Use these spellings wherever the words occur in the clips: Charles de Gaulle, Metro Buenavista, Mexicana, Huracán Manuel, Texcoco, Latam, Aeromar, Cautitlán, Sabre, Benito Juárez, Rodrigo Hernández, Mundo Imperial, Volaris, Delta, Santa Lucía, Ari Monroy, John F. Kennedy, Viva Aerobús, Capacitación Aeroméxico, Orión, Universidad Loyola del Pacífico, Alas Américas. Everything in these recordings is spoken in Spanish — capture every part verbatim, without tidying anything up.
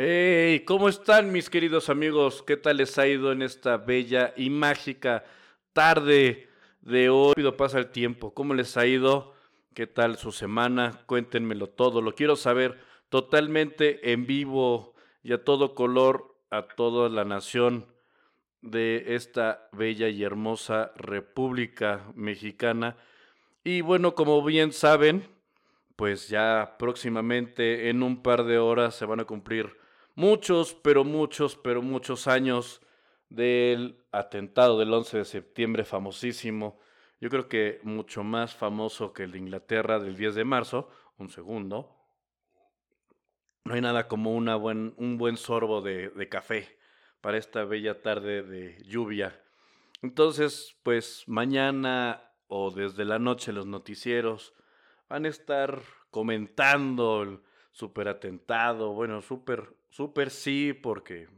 Hey, ¿cómo están mis queridos amigos? ¿Qué tal les ha ido en esta bella y mágica tarde de hoy? Rápido pasa el tiempo. ¿Cómo les ha ido? ¿Qué tal su semana? Cuéntenmelo todo. Lo quiero saber totalmente en vivo y a todo color a toda la nación de esta bella y hermosa República Mexicana. Y bueno, como bien saben, pues ya próximamente en un par de horas se van a cumplir muchos, pero muchos, pero muchos años del atentado del once de septiembre famosísimo. Yo creo que mucho más famoso que el de Inglaterra del diez de marzo. Un segundo. No hay nada como una buen, un buen sorbo de, de café para esta bella tarde de lluvia. Entonces, pues mañana o desde la noche los noticieros van a estar comentando el superatentado. Bueno, súper, súper sí, porque...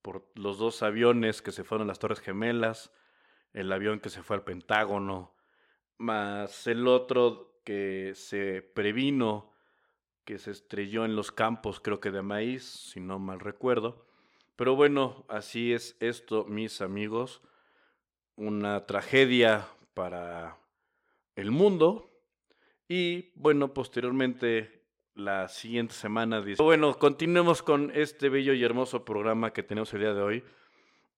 por los dos aviones que se fueron a las Torres Gemelas, el avión que se fue al Pentágono, más el otro que se previno, que se estrelló en los campos, creo que de maíz, si no mal recuerdo. Pero bueno, así es esto, mis amigos. Una tragedia para el mundo. Y bueno, posteriormente... la siguiente semana dice... Bueno, continuemos con este bello y hermoso programa que tenemos el día de hoy.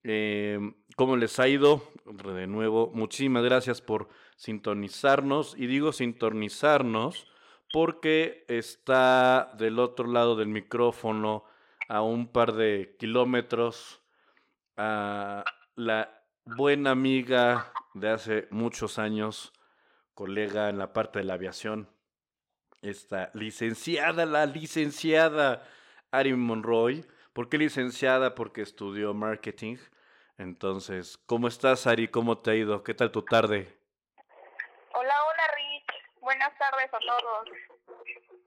Eh, ¿Cómo les ha ido? De nuevo, muchísimas gracias por sintonizarnos. Y digo sintonizarnos porque está del otro lado del micrófono, a un par de kilómetros, a la buena amiga de hace muchos años, colega en la parte de la aviación, esta licenciada, la licenciada Ari Monroy. ¿Por qué licenciada? Porque estudió marketing. Entonces, ¿cómo estás, Ari? ¿Cómo te ha ido? ¿Qué tal tu tarde? Hola, hola, Rich. Buenas tardes a todos.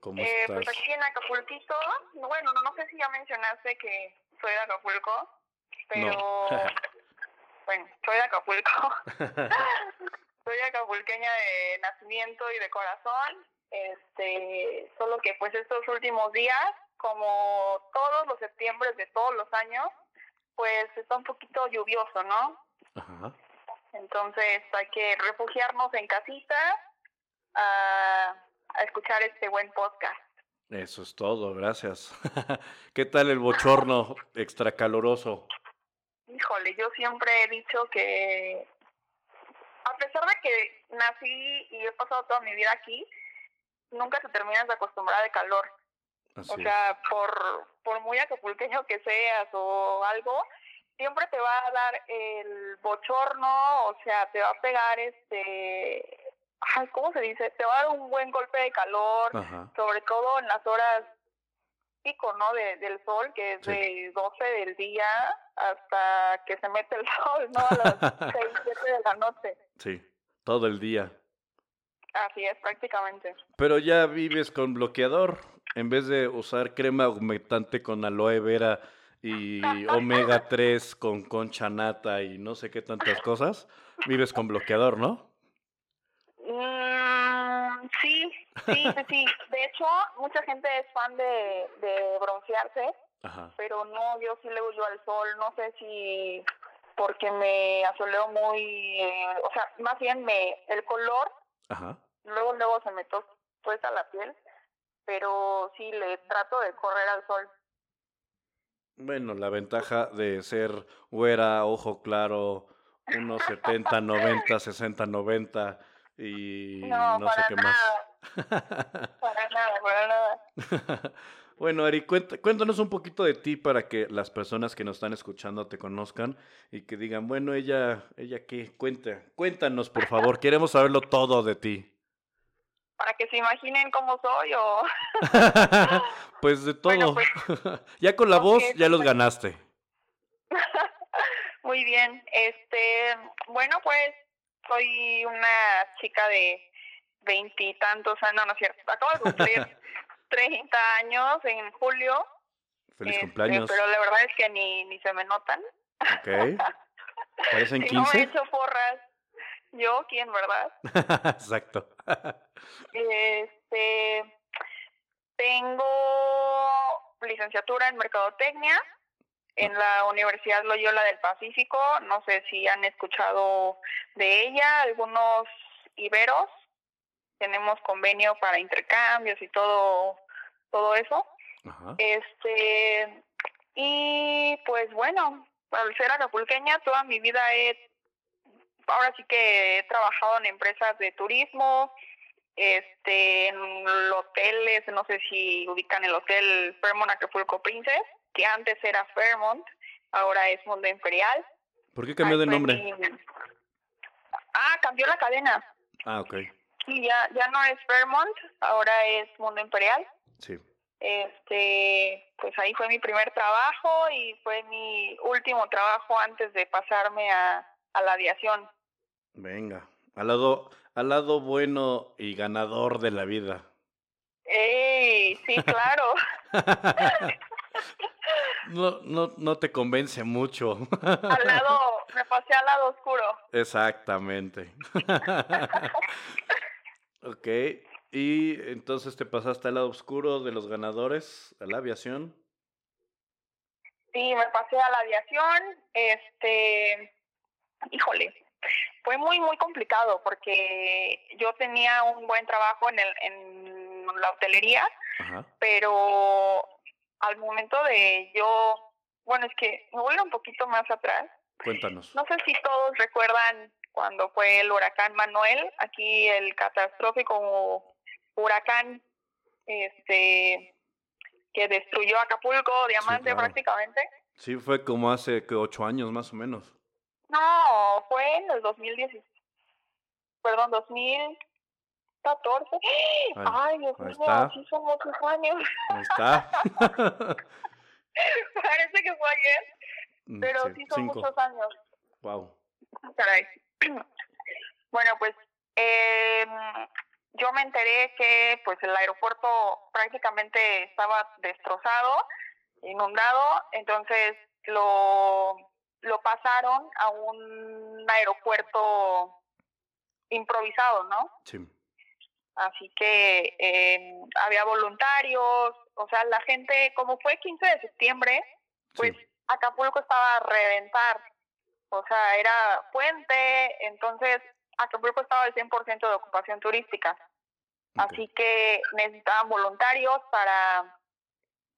¿Cómo eh, estás? Pues aquí en Acapulquito. Bueno, no, no sé si ya mencionaste que soy de Acapulco, pero... No. Bueno, soy de Acapulco. Soy acapulqueña de nacimiento y de corazón. Este, solo que pues estos últimos días, como todos los septiembres de todos los años, pues está un poquito lluvioso, ¿no? Ajá. Entonces hay que refugiarnos en casita a, a escuchar este buen podcast. Eso es todo, gracias. ¿Qué tal el bochorno extra caloroso? Híjole, yo siempre he dicho que a pesar de que nací y he pasado toda mi vida aquí, nunca te terminas de acostumbrar de calor. Así o sea, es. por por muy acapulqueño que seas o algo, siempre te va a dar el bochorno, o sea, te va a pegar este... Ay, ¿cómo se dice? Te va a dar un buen golpe de calor. Ajá. Sobre todo en las horas pico, ¿no? De, del sol, que es sí. de doce del día hasta que se mete el sol, ¿no? A las seis, siete de la noche. Sí, todo el día. Así es, prácticamente. Pero ya vives con bloqueador, en vez de usar crema humectante con aloe vera y omega tres con concha nata y no sé qué tantas cosas, vives con bloqueador, ¿no? Mm, sí, sí, sí, sí. De hecho, mucha gente es fan de, de broncearse, ajá, pero no, yo sí le huyo al sol, no sé si porque me asoleo muy, eh, o sea, más bien me el color. Ajá. Luego, luego se me tuesta la piel, pero sí le trato de correr al sol. Bueno, la ventaja de ser güera, ojo claro, unos setenta, noventa, sesenta, noventa y no, no sé qué nada. Más. Para nada, para nada. Bueno, Ari, cuéntanos un poquito de ti para que las personas que nos están escuchando te conozcan y que digan, bueno, ella, ella qué, cuenta, cuéntanos, por favor, queremos saberlo todo de ti. Para que se imaginen cómo soy o... Pues de todo. Bueno, pues... ya con la voz ya los ganaste. Muy bien, este, bueno, pues soy una chica de veintitantos años, no, no es cierto, acabo de cumplir... treinta años en julio. Feliz este, cumpleaños. Pero la verdad es que ni, ni se me notan. Ok. ¿Parecen quince? No me he hecho porras. Yo, ¿quién, verdad? Exacto. Este, tengo licenciatura licenciatura en mercadotecnia en la Universidad Loyola del Pacífico. No sé si han escuchado de ella, algunos iberos. Tenemos convenio para intercambios y todo, todo eso. Ajá. Este, y pues bueno, al ser acapulqueña, toda mi vida he, ahora sí que he trabajado en empresas de turismo, este, en hoteles, no sé si ubican el hotel Fairmont Acapulco Princess, que antes era Fairmont, ahora es Mundo Imperial. ¿Por qué cambió de nombre? Mi... Ah, cambió la cadena. Ah, okay. Sí, ya, ya no es Fairmont, ahora es Mundo Imperial. Sí. Este, pues ahí fue mi primer trabajo y fue mi último trabajo antes de pasarme a, a la aviación. Venga, al lado, al lado bueno y ganador de la vida. ¡Ey! Sí, claro. No, no, no te convence mucho. Al lado, me pasé al lado oscuro. Exactamente. Ok. ¿Y entonces te pasaste al lado oscuro de los ganadores, a la aviación? Sí, me pasé a la aviación. Este, híjole, fue muy, muy complicado porque yo tenía un buen trabajo en el, en la hotelería, ajá, pero al momento de yo, bueno, es que me voy a ir un poquito más atrás. Cuéntanos. No sé si todos recuerdan cuando fue el huracán Manuel, aquí el catastrófico huracán este que destruyó Acapulco, Diamante, sí, claro, prácticamente. Sí, fue como hace ocho años más o menos. No, fue en el dos mil dieciséis, perdón, dos mil catorce. Ay, Ay Dios mío, sí son muchos años. Ahí está. Parece que fue ayer, pero sí, sí son cinco. Muchos años. Wow. Caray. Bueno, pues eh, yo me enteré que pues el aeropuerto prácticamente estaba destrozado, inundado, entonces lo, lo pasaron a un aeropuerto improvisado, ¿no? Sí. Así que eh, había voluntarios, o sea, la gente, como fue quince de septiembre, pues sí, Acapulco estaba a reventar. O sea, era puente, entonces Acapulco estaba al cien por ciento de ocupación turística. Okay. Así que necesitaban voluntarios para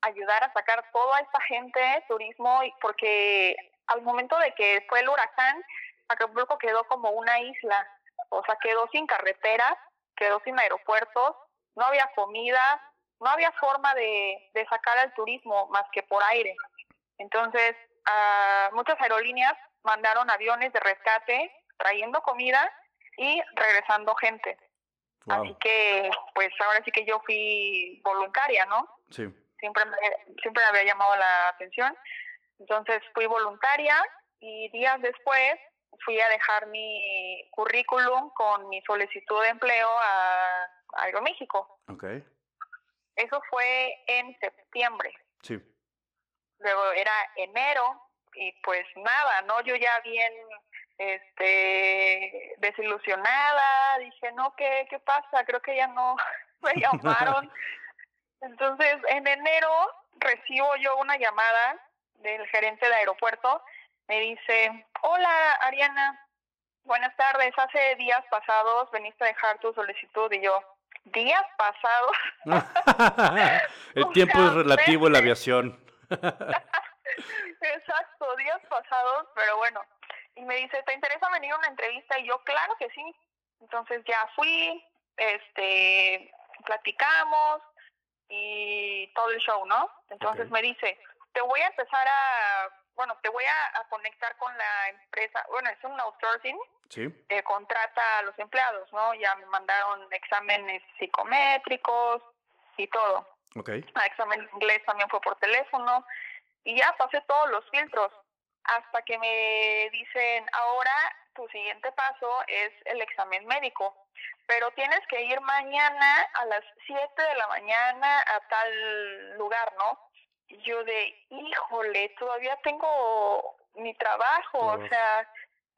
ayudar a sacar toda esta gente, turismo, porque al momento de que fue el huracán, Acapulco quedó como una isla. O sea, quedó sin carreteras, quedó sin aeropuertos, no había comida, no había forma de, de sacar al turismo más que por aire. Entonces, uh, muchas aerolíneas mandaron aviones de rescate trayendo comida y regresando gente. Wow. Así que, pues ahora sí que yo fui voluntaria, ¿no? Sí. Siempre me, siempre me había llamado la atención. Entonces fui voluntaria y días después fui a dejar mi currículum con mi solicitud de empleo a Aeroméxico. Okay. Eso fue en septiembre. Sí. Luego era enero. Y pues nada, ¿no? Yo ya bien este desilusionada, dije, no, ¿qué, qué pasa? Creo que ya no me llamaron. Entonces, en enero recibo yo una llamada del gerente del aeropuerto. Me dice, hola, Ariana, buenas tardes. Hace días pasados veniste a dejar tu solicitud. Y yo, ¿días pasados? El tiempo es relativo en la aviación. Exacto, días pasados, pero bueno. Y me dice, ¿te interesa venir a una entrevista? Y yo, claro que sí. Entonces ya fui, este, platicamos y todo el show, ¿no? Entonces okay, me dice, te voy a empezar a, bueno, te voy a, a conectar con la empresa. Bueno, es un outsourcing. Sí. Eh, contrata a los empleados, ¿no? Ya me mandaron exámenes psicométricos y todo. Okay. El examen de inglés también fue por teléfono. Y ya pasé todos los filtros hasta que me dicen, ahora tu siguiente paso es el examen médico, pero tienes que ir mañana a las siete de la mañana a tal lugar, ¿no? Y yo de, híjole, todavía tengo mi trabajo, no, o sea,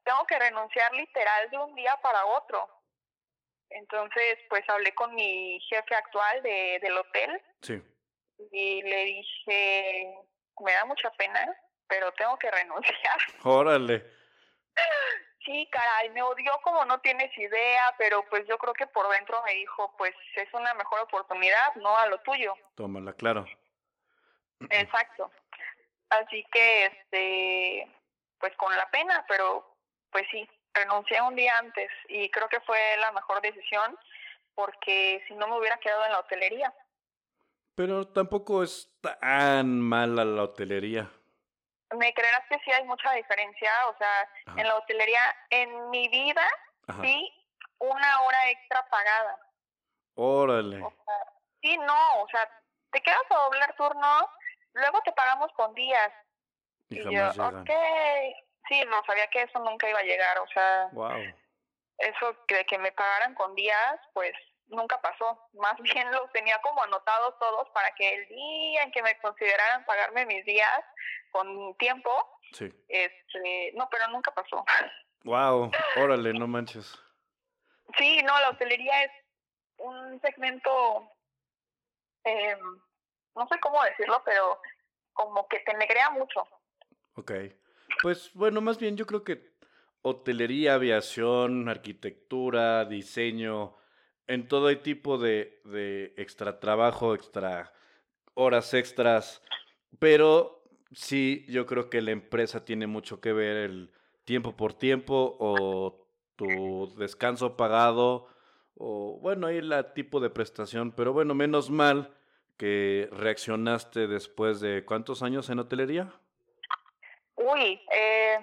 tengo que renunciar literal de un día para otro. Entonces, pues hablé con mi jefe actual de del hotel. Sí. y le dije, me da mucha pena, pero tengo que renunciar. Órale. Sí, caray, me odió como no tienes idea, pero pues yo creo que por dentro me dijo, pues es una mejor oportunidad, no a lo tuyo. Tómala, claro. Exacto. Así que, este, pues con la pena, pero pues sí, renuncié un día antes y creo que fue la mejor decisión porque si no me hubiera quedado en la hotelería. Pero tampoco es tan mala la hotelería. Me creerás que sí hay mucha diferencia, o sea, ajá, en la hotelería, en mi vida, ajá, sí, una hora extra pagada. Órale. O sea, sí, no, o sea, te quedas a doblar turno, luego te pagamos con días. Y, y jamás yo, llegan. Okay, sí, no sabía que eso nunca iba a llegar, o sea, wow, eso de que me pagaran con días, pues nunca pasó. Más bien los tenía como anotados todos para que el día en que me consideraran pagarme mis días con tiempo, sí, este, no, pero nunca pasó. Wow, órale, no manches. Sí, no, la hotelería es un segmento, eh, no sé cómo decirlo, pero como que te negrea mucho. Okay, pues bueno, más bien yo creo que hotelería, aviación, arquitectura, diseño, en todo hay tipo de, de extra trabajo, extra horas extras, pero sí, yo creo que la empresa tiene mucho que ver el tiempo por tiempo o tu descanso pagado o bueno, ahí la tipo de prestación, pero bueno, menos mal que reaccionaste después de ¿cuántos años en hotelería? Uy, eh,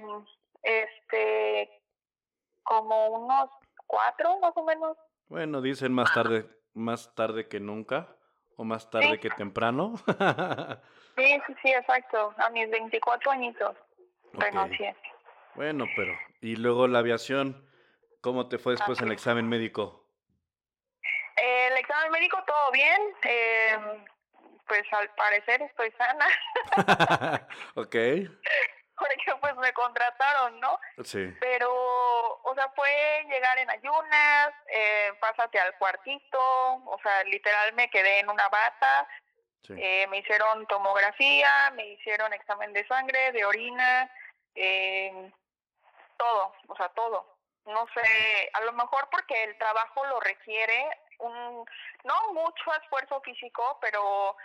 este, como unos cuatro más o menos. Bueno, dicen más tarde, más tarde que nunca, o más tarde, sí, que temprano. Sí, sí, sí, exacto. A mis veinticuatro añitos, okay, renuncié. Bueno, pero, y luego la aviación, ¿cómo te fue después, ah, en el examen médico? Eh, el examen médico, todo bien. Eh, pues al parecer estoy sana. Ok. Porque pues me contrataron, ¿no? Sí. Pero, o sea, fue llegar en ayunas, eh, pásate al cuartito, o sea, literal me quedé en una bata, sí, eh, me hicieron tomografía, me hicieron examen de sangre, de orina, eh, todo, o sea, todo. No sé, a lo mejor porque el trabajo lo requiere, un no mucho esfuerzo físico, pero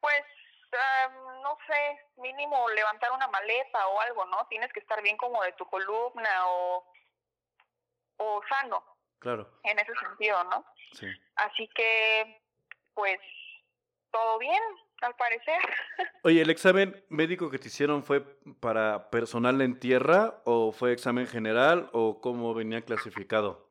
pues... Um, no sé, mínimo levantar una maleta o algo, ¿no? Tienes que estar bien como de tu columna o, o sano. Claro. En ese sentido, ¿no? Sí. Así que, pues, todo bien, al parecer. Oye, ¿el examen médico que te hicieron fue para personal en tierra o fue examen general o cómo venía clasificado?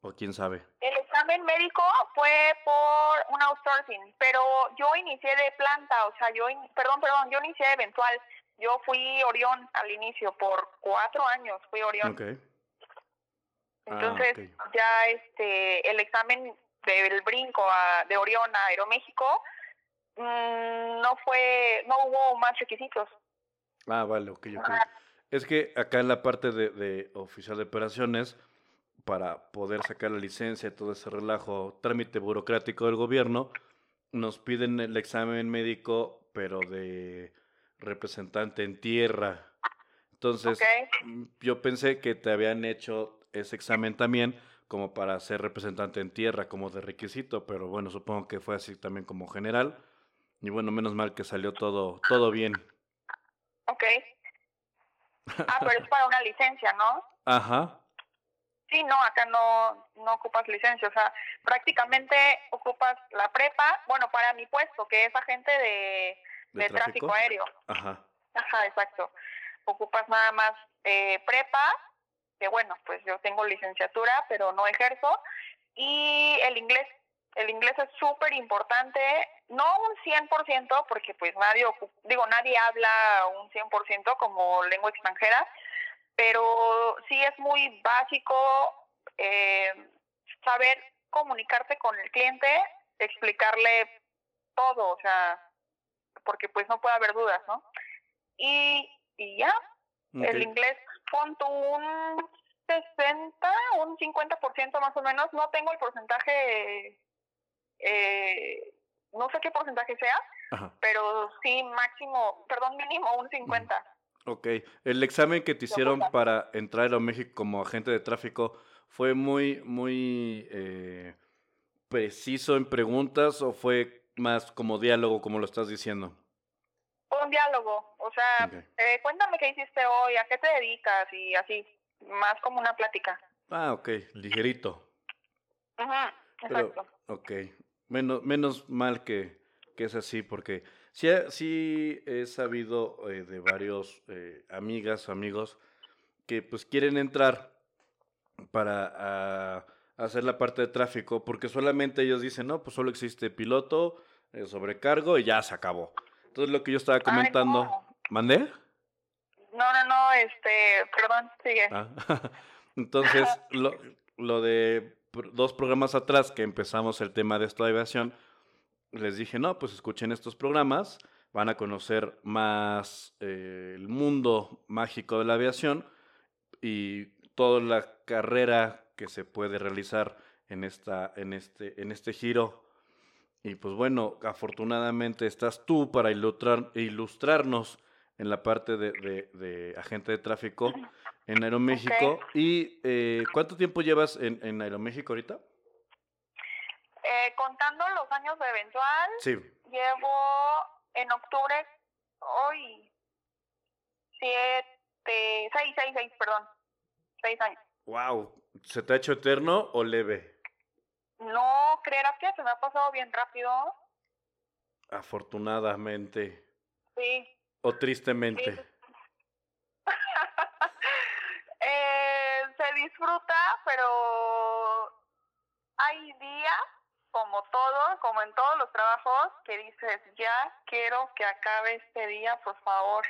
¿O quién sabe? El examen médico fue por un outsourcing, pero yo inicié de planta, o sea, yo, in... perdón, perdón, yo inicié de eventual. Yo fui Orión al inicio, por cuatro años fui Orión. Okay. Entonces, ah, okay, ya este, el examen del brinco a, de Orión a Aeroméxico, mmm, no fue, no hubo más requisitos. Ah, vale, ok, ok. Ah. Es que acá en la parte de, de oficial de operaciones, para poder sacar la licencia y todo ese relajo, trámite burocrático del gobierno, nos piden el examen médico, pero de representante en tierra. Entonces, okay, yo pensé que te habían hecho ese examen también como para ser representante en tierra, como de requisito, pero bueno, supongo que fue así también como general. Y bueno, menos mal que salió todo, todo bien. Ok. Ah, pero es para una licencia, ¿no? Ajá. Sí, no, acá no, no ocupas licencia, o sea, prácticamente ocupas la prepa, bueno, para mi puesto, que es agente de, de, ¿de tráfico? Tráfico aéreo. Ajá. Ajá, exacto. Ocupas nada más eh, prepa, que bueno, pues yo tengo licenciatura, pero no ejerzo, y el inglés, el inglés es súper importante, no un cien por ciento, porque pues nadie, digo, nadie habla un cien por ciento como lengua extranjera, pero sí es muy básico eh, saber comunicarte con el cliente, explicarle todo, o sea, porque pues no puede haber dudas, ¿no? Y, y ya, okay, el inglés ponte un sesenta, un cincuenta por ciento más o menos, no tengo el porcentaje eh, no sé qué porcentaje sea, ajá, pero sí máximo, perdón, mínimo un cincuenta. Ok, el examen que te hicieron para entrar a Aeroméxico como agente de tráfico, ¿fue muy, muy eh, preciso en preguntas o fue más como diálogo, como lo estás diciendo? Un diálogo, o sea, okay. eh, cuéntame qué hiciste hoy, a qué te dedicas y así, más como una plática. Ah, ok, ligerito. Ajá, exacto. Pero, ok, menos, menos mal que, que es así, porque sí, sí he sabido eh, de varios eh, amigas, amigos, que pues quieren entrar para a, hacer la parte de tráfico, porque solamente ellos dicen, no, pues solo existe piloto, eh, sobrecargo y ya se acabó. Entonces lo que yo estaba comentando... Ay, no. ¿Mandé? No, no, no, este... perdón, sigue. Ah. Entonces, lo, lo de dos programas atrás que empezamos el tema de esta aviación, les dije, no, pues escuchen estos programas, van a conocer más eh, el mundo mágico de la aviación y toda la carrera que se puede realizar en, esta, en, este, en este giro. Y pues bueno, afortunadamente estás tú para ilustrar, ilustrarnos en la parte de, de, de agente de tráfico en Aeroméxico. Okay. ¿Y eh, cuánto tiempo llevas en, en Aeroméxico ahorita? Eh, contando los años de eventual, sí, llevo en octubre, hoy, siete, seis, seis, seis, perdón, seis años. Wow, ¿se te ha hecho eterno o leve? No, ¿creerás que se me ha pasado bien rápido? Afortunadamente. Sí. ¿O tristemente? Sí. eh, se disfruta, pero hay días, como todo, como en todos los trabajos, que dices, ya quiero que acabe este día, por favor.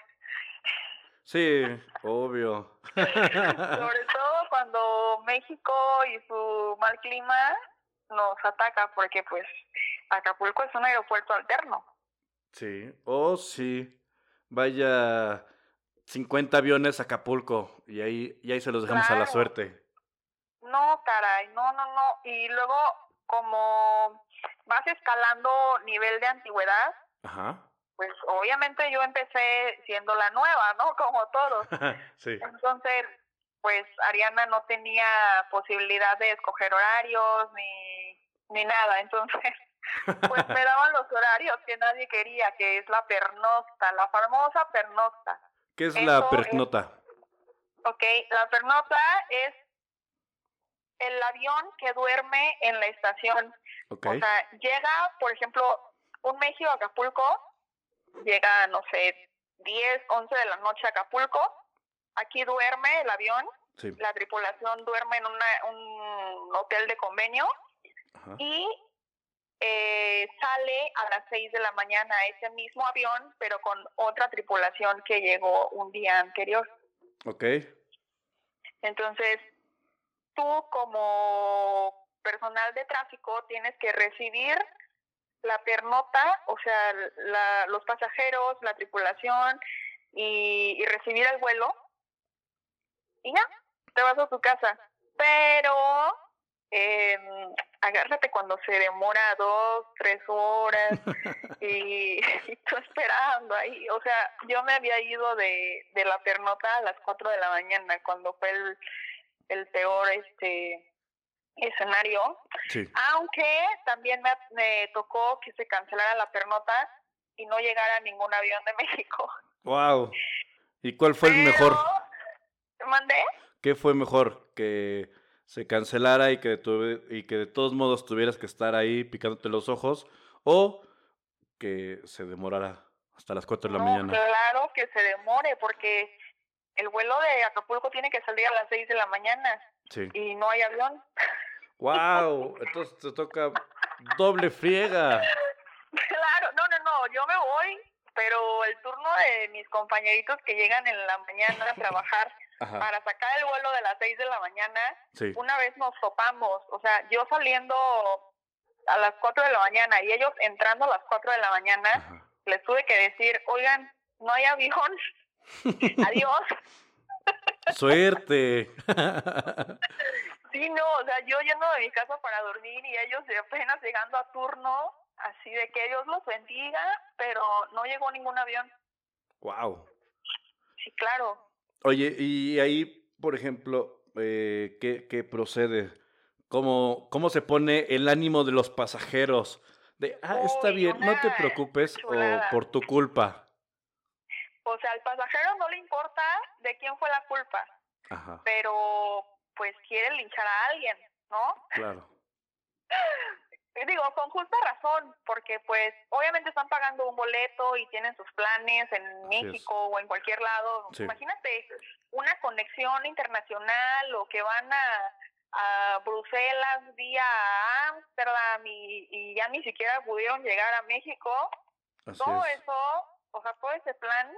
Sí, obvio. Sobre todo cuando México y su mal clima nos ataca, porque pues Acapulco es un aeropuerto alterno. Sí, oh sí, vaya cincuenta aviones a Acapulco y ahí, y ahí se los dejamos, claro, a la suerte. No, caray, no, no, no, y luego como vas escalando nivel de antigüedad, ajá, pues obviamente yo empecé siendo la nueva, ¿no? Como todos. Sí. Entonces, pues Ariana no tenía posibilidad de escoger horarios ni, ni nada, entonces pues me daban los horarios que nadie quería, que es la pernocta, la famosa pernocta. ¿Qué es eso, la pernocta? Es, ok, la pernocta es el avión que duerme en la estación. Okay. O sea, llega, por ejemplo, un México a Acapulco, llega, no sé, diez, once de la noche a Acapulco. Aquí duerme el avión, sí, la tripulación duerme en una, un hotel de convenio. Ajá. Y eh, sale a las seis de la mañana ese mismo avión, pero con otra tripulación que llegó un día anterior. Ok. Entonces, tú como personal de tráfico tienes que recibir la pernota, o sea, la, los pasajeros, la tripulación y, y recibir el vuelo. Y ya, te vas a tu casa. Pero eh, agárrate cuando se demora dos, tres horas y, y tú esperando ahí. O sea, yo me había ido de, de la pernota a las cuatro de la mañana cuando fue el, el peor este escenario. Sí. Aunque también me, me tocó que se cancelara la pernota y no llegara ningún avión de México. Wow. ¿Y cuál fue Pero, el mejor? ¿Mandé? ¿Qué fue mejor? ¿Que se cancelara y que, tuve, y que de todos modos tuvieras que estar ahí picándote los ojos? ¿O que se demorara hasta las cuatro de la no, mañana? Claro que se demore, porque el vuelo de Acapulco tiene que salir a las seis de la mañana. Sí. Y no hay avión. ¡Wow! Entonces te toca doble friega. Claro, no, no, no, yo me voy, pero el turno de mis compañeritos que llegan en la mañana a trabajar... Ajá. Para sacar el vuelo de las seis de la mañana, sí, una vez nos topamos, o sea, yo saliendo a las cuatro de la mañana y ellos entrando a las cuatro de la mañana, ajá, les tuve que decir, oigan, no hay avión, adiós. Suerte. Sí, no, o sea, yo yendo de mi casa para dormir y ellos apenas llegando a turno Así de que Dios los bendiga, pero no llegó ningún avión. Wow. Sí, claro. Oye, y ahí, por ejemplo, eh, ¿qué, qué procede? ¿Cómo, ¿Cómo se pone el ánimo de los pasajeros? De, ah, Uy, está bien, no te preocupes chulada. o por tu culpa. O sea, al pasajero no le importa de quién fue la culpa. Ajá. Pero, pues, quiere linchar a alguien, ¿no? Claro. Digo, con justa razón, porque pues obviamente están pagando un boleto y tienen sus planes en México o en cualquier lado. Sí. Imagínate una conexión internacional o que van a, a Bruselas vía Ámsterdam y, y ya ni siquiera pudieron llegar a México. Así todo es. Eso, o sea, todo ese plan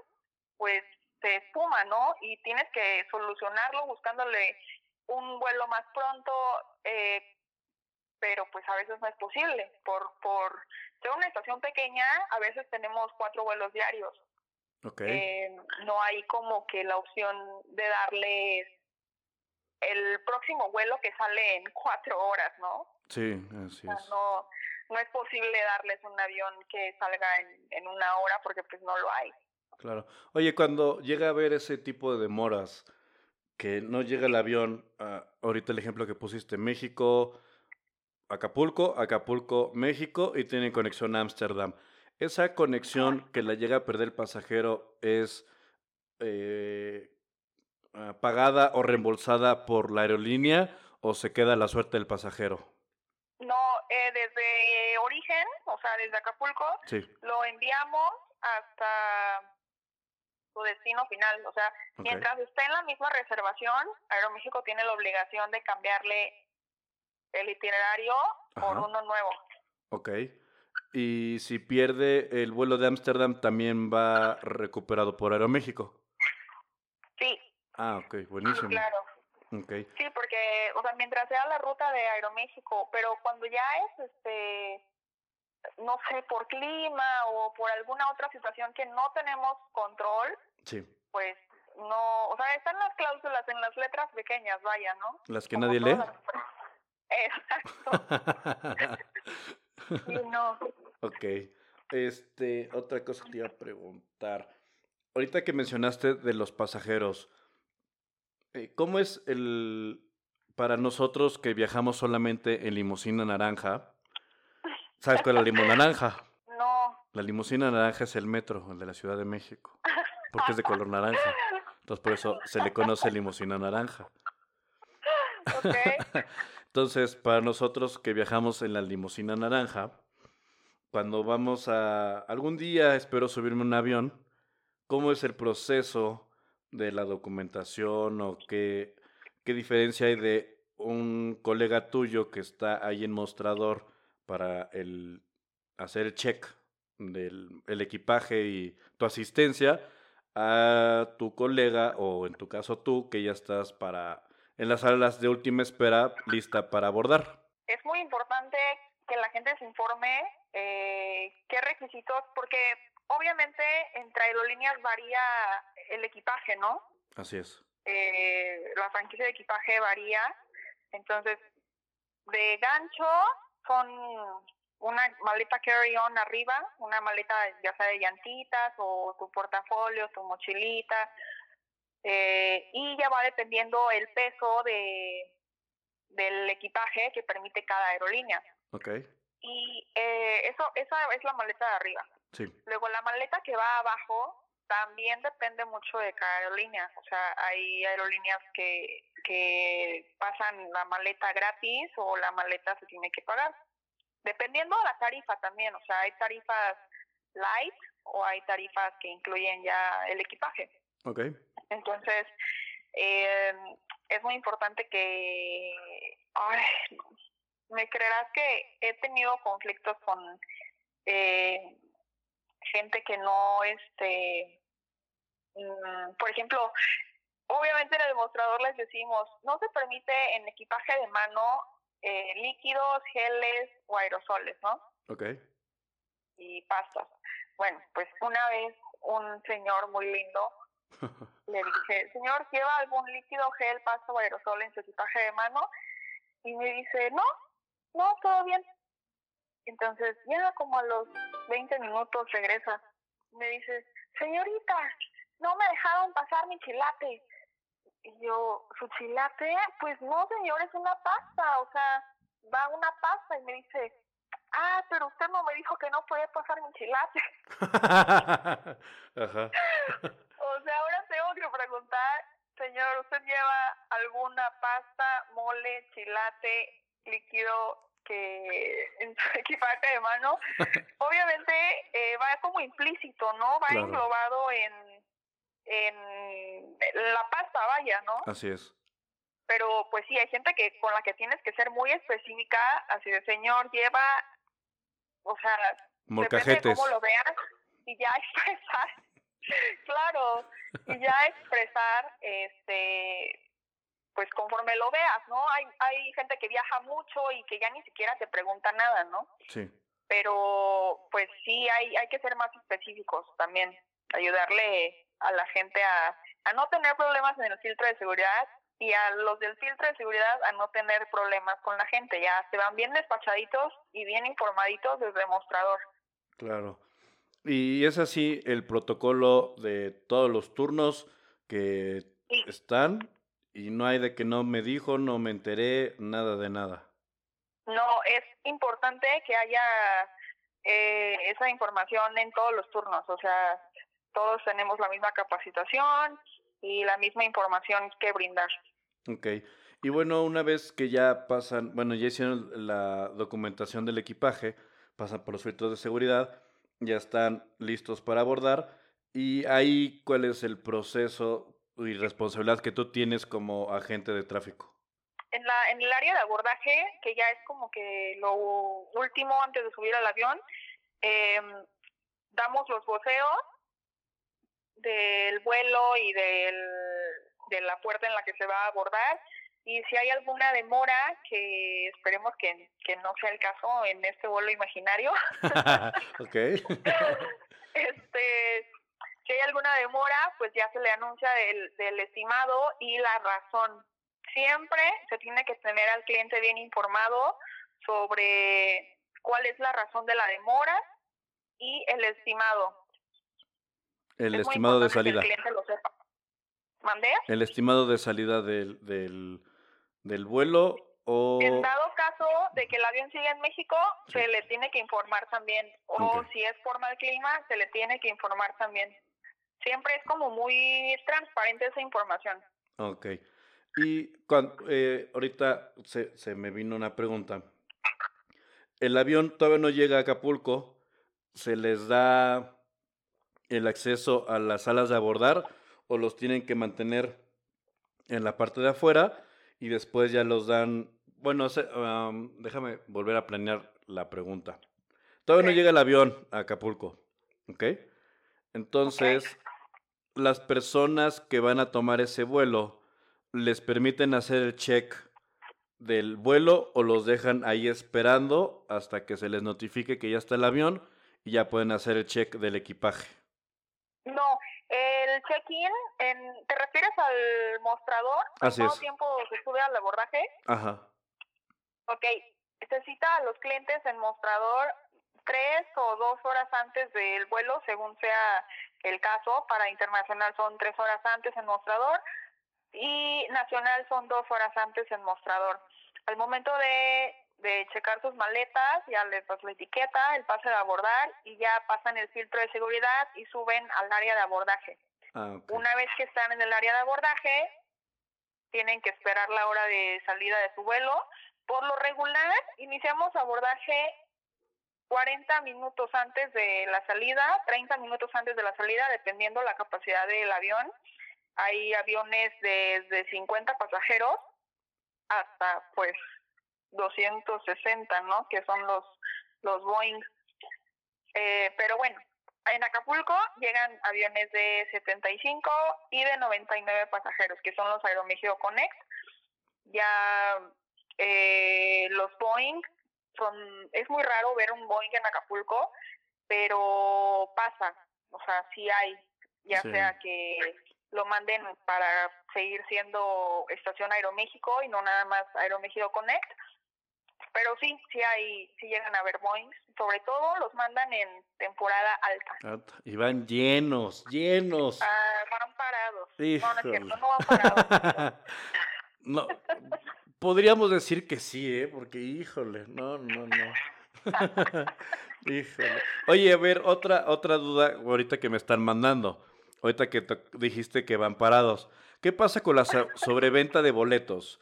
pues se espuma, ¿no? Y tienes que solucionarlo buscándole un vuelo más pronto, eh, pero pues a veces no es posible. Por por ser una estación pequeña, a veces tenemos cuatro vuelos diarios. Okay. Eh, no hay como que la opción de darles el próximo vuelo que sale en cuatro horas, ¿no? Sí, así o sea, es. No, no es posible darles un avión que salga en, en una hora porque pues no lo hay. Claro. Oye, cuando llega a haber ese tipo de demoras, que no llega el avión, uh, ahorita el ejemplo que pusiste, México... Acapulco, Acapulco, México, y tienen conexión a Ámsterdam. Esa conexión que la llega a perder el pasajero es eh, pagada o reembolsada por la aerolínea, ¿o se queda la suerte del pasajero? No, eh, desde origen, o sea, desde Acapulco, sí. Lo enviamos hasta su destino final. O sea, okay. Mientras esté en la misma reservación, Aeroméxico tiene la obligación de cambiarle el itinerario por Ajá. uno nuevo. Ok. ¿Y si pierde el vuelo de Ámsterdam, también va recuperado por Aeroméxico? Sí. Ah, ok, buenísimo. Sí, claro. Okay. Sí, porque, o sea, mientras sea la ruta de Aeroméxico, pero cuando ya es, este, no sé, por clima o por alguna otra situación que no tenemos control, sí. Pues no, o sea, están las cláusulas en las letras pequeñas, vaya, ¿no? Las que Como nadie lee. Las... Exacto. Sí, no. Ok. Este, otra cosa que te iba a preguntar. Ahorita que mencionaste de los pasajeros, ¿cómo es el para nosotros que viajamos solamente en limusina naranja? ¿Sabes cuál es la limusina naranja? No. La limusina naranja es el metro, el de la Ciudad de México, porque es de color naranja. Entonces por eso se le conoce limusina naranja. Ok. Entonces, para nosotros que viajamos en la limusina naranja, cuando vamos a... algún día espero subirme a un avión, ¿cómo es el proceso de la documentación o qué, qué diferencia hay de un colega tuyo que está ahí en mostrador para el hacer el check del el equipaje y tu asistencia a tu colega o en tu caso tú que ya estás para... en las salas de última espera, lista para abordar? Es muy importante que la gente se informe eh, qué requisitos, porque obviamente entre aerolíneas varía el equipaje, ¿no? Así es. Eh, la franquicia de equipaje varía, entonces de gancho son una maleta carry-on arriba, una maleta ya sea de llantitas o tu portafolio, tu mochilita... Eh, y ya va dependiendo el peso de del equipaje que permite cada aerolínea. Okay. Y eh, eso esa es la maleta de arriba. Sí. Luego la maleta que va abajo también depende mucho de cada aerolínea. O sea, hay aerolíneas que que pasan la maleta gratis o la maleta se tiene que pagar. Dependiendo de la tarifa también. O sea, hay tarifas light o hay tarifas que incluyen ya el equipaje. Okay. Entonces, eh, es muy importante que... Ay, me creerás que he tenido conflictos con eh, gente que no... este mm, por ejemplo, obviamente en el mostrador les decimos, no se permite en equipaje de mano eh, líquidos, geles o aerosoles, ¿no? Okay. Y pastas. Bueno, pues una vez un señor muy lindo... Le dije, señor, ¿lleva algún líquido, gel, pasta o aerosol en su equipaje de mano? Y me dice, no, no, todo bien. Entonces ya como a los veinte minutos regresa. Me dices, señorita, no me dejaron pasar mi chilate. Y yo, ¿su chilate? Pues no, señor, es una pasta, o sea, va una pasta. Y me dice, ah, pero usted no me dijo que no podía pasar mi chilate. Ajá. O sea, ahora tengo que preguntar, señor, ¿usted lleva alguna pasta, mole, chilate, líquido que en su equipaje de mano? Obviamente eh, va como implícito, ¿no? Va claro. englobado en, en la pasta, vaya, ¿no? Así es. Pero pues sí, hay gente que con la que tienes que ser muy específica, así de señor, lleva, o sea, depende de cómo lo veas y ya expresar, claro, y ya expresar, este... pues conforme lo veas, ¿no? Hay hay gente que viaja mucho y que ya ni siquiera te pregunta nada, ¿no? Sí. Pero pues sí, hay hay que ser más específicos también, ayudarle a la gente a, a no tener problemas en el filtro de seguridad y a los del filtro de seguridad a no tener problemas con la gente. Ya se van bien despachaditos y bien informaditos desde el mostrador. Claro. Y es así el protocolo de todos los turnos que sí. están... Y no hay de que no me dijo, no me enteré, nada de nada. No, es importante que haya eh, esa información en todos los turnos. O sea, todos tenemos la misma capacitación y la misma información que brindar. Ok. Y bueno, una vez que ya pasan, bueno, ya hicieron la documentación del equipaje, pasan por los filtros de seguridad, ya están listos para abordar. Y ahí, ¿cuál es el proceso y responsabilidad que tú tienes como agente de tráfico? En la en el área de abordaje, que ya es como que lo último antes de subir al avión, eh, damos los voceos del vuelo y del, de la puerta en la que se va a abordar, y si hay alguna demora, que esperemos que, que no sea el caso en este vuelo imaginario. Okay. este... Si hay alguna demora, pues ya se le anuncia del, del estimado y la razón. Siempre se tiene que tener al cliente bien informado sobre cuál es la razón de la demora y el estimado. El es estimado de salida. Que el cliente lo sepa. ¿Mandé? El estimado de salida del, del, del vuelo o... En dado caso de que el avión siga en México, sí. se le tiene que informar también. O okay. si es por mal clima, se le tiene que informar también. Siempre es como muy transparente esa información. Ok. Y cuando, eh, ahorita se, se me vino una pregunta. El avión todavía no llega a Acapulco. ¿Se les da el acceso a las salas de abordar o los tienen que mantener en la parte de afuera y después ya los dan? Bueno, se, um, déjame volver a planear la pregunta. Todavía okay. no llega el avión a Acapulco. ¿Ok? Entonces... Okay. Las personas que van a tomar ese vuelo, ¿les permiten hacer el check del vuelo o los dejan ahí esperando hasta que se les notifique que ya está el avión y ya pueden hacer el check del equipaje? No, el check-in, en, ¿te refieres al mostrador? Así es. ¿Todo tiempo se sube al abordaje? Ajá. Ok, se cita a los clientes en mostrador tres o dos horas antes del vuelo, según sea el caso. Para internacional son tres horas antes en mostrador y nacional son dos horas antes en mostrador. Al momento de, de checar sus maletas, ya les das la etiqueta, el pase de abordar y ya pasan el filtro de seguridad y suben al área de abordaje. Ah, okay. Una vez que están en el área de abordaje, tienen que esperar la hora de salida de su vuelo. Por lo regular, iniciamos abordaje cuarenta minutos antes de la salida, treinta minutos antes de la salida, dependiendo la capacidad del avión. Hay aviones desde cincuenta pasajeros hasta, pues, doscientos sesenta, ¿no? Que son los, los Boeing. Eh, pero bueno, en Acapulco llegan aviones de setenta y cinco y de noventa y nueve pasajeros, que son los Aeroméxico Connect. Ya eh, los Boeing... Son, es muy raro ver un Boeing en Acapulco, pero pasa, o sea, sí hay, ya sí. sea que lo manden para seguir siendo Estación Aeroméxico y no nada más Aeroméxico Connect, Pero sí, sí hay, sí llegan a ver Boeing. Sobre todo los mandan en temporada alta. Y van llenos, llenos. Ah, van parados. Sí, no, no es cierto, no van parados. No, podríamos decir que sí, ¿eh? Porque, híjole, no, no, no. Híjole. Oye, a ver, otra, otra duda ahorita que me están mandando. Ahorita que te dijiste que van parados. ¿Qué pasa con la sobreventa de boletos?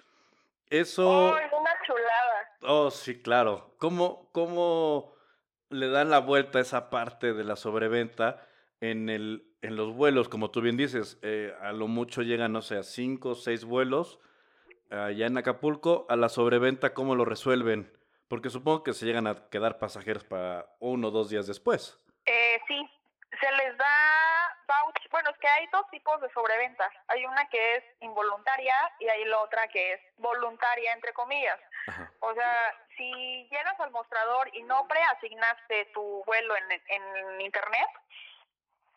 Eso... Oh, es una chulada. Oh, sí, claro. ¿Cómo, cómo le dan la vuelta a esa parte de la sobreventa en el, en los vuelos? Como tú bien dices, eh, a lo mucho llegan, no sé, a cinco o seis vuelos allá en Acapulco. A la sobreventa, ¿cómo lo resuelven? Porque supongo que se llegan a quedar pasajeros para uno o dos días después. Eh, sí, se les da voucher. Bueno, es que hay dos tipos de sobreventa. Hay una que es involuntaria y hay la otra que es voluntaria, entre comillas. Ajá. O sea, si llegas al mostrador y no preasignaste tu vuelo en, en internet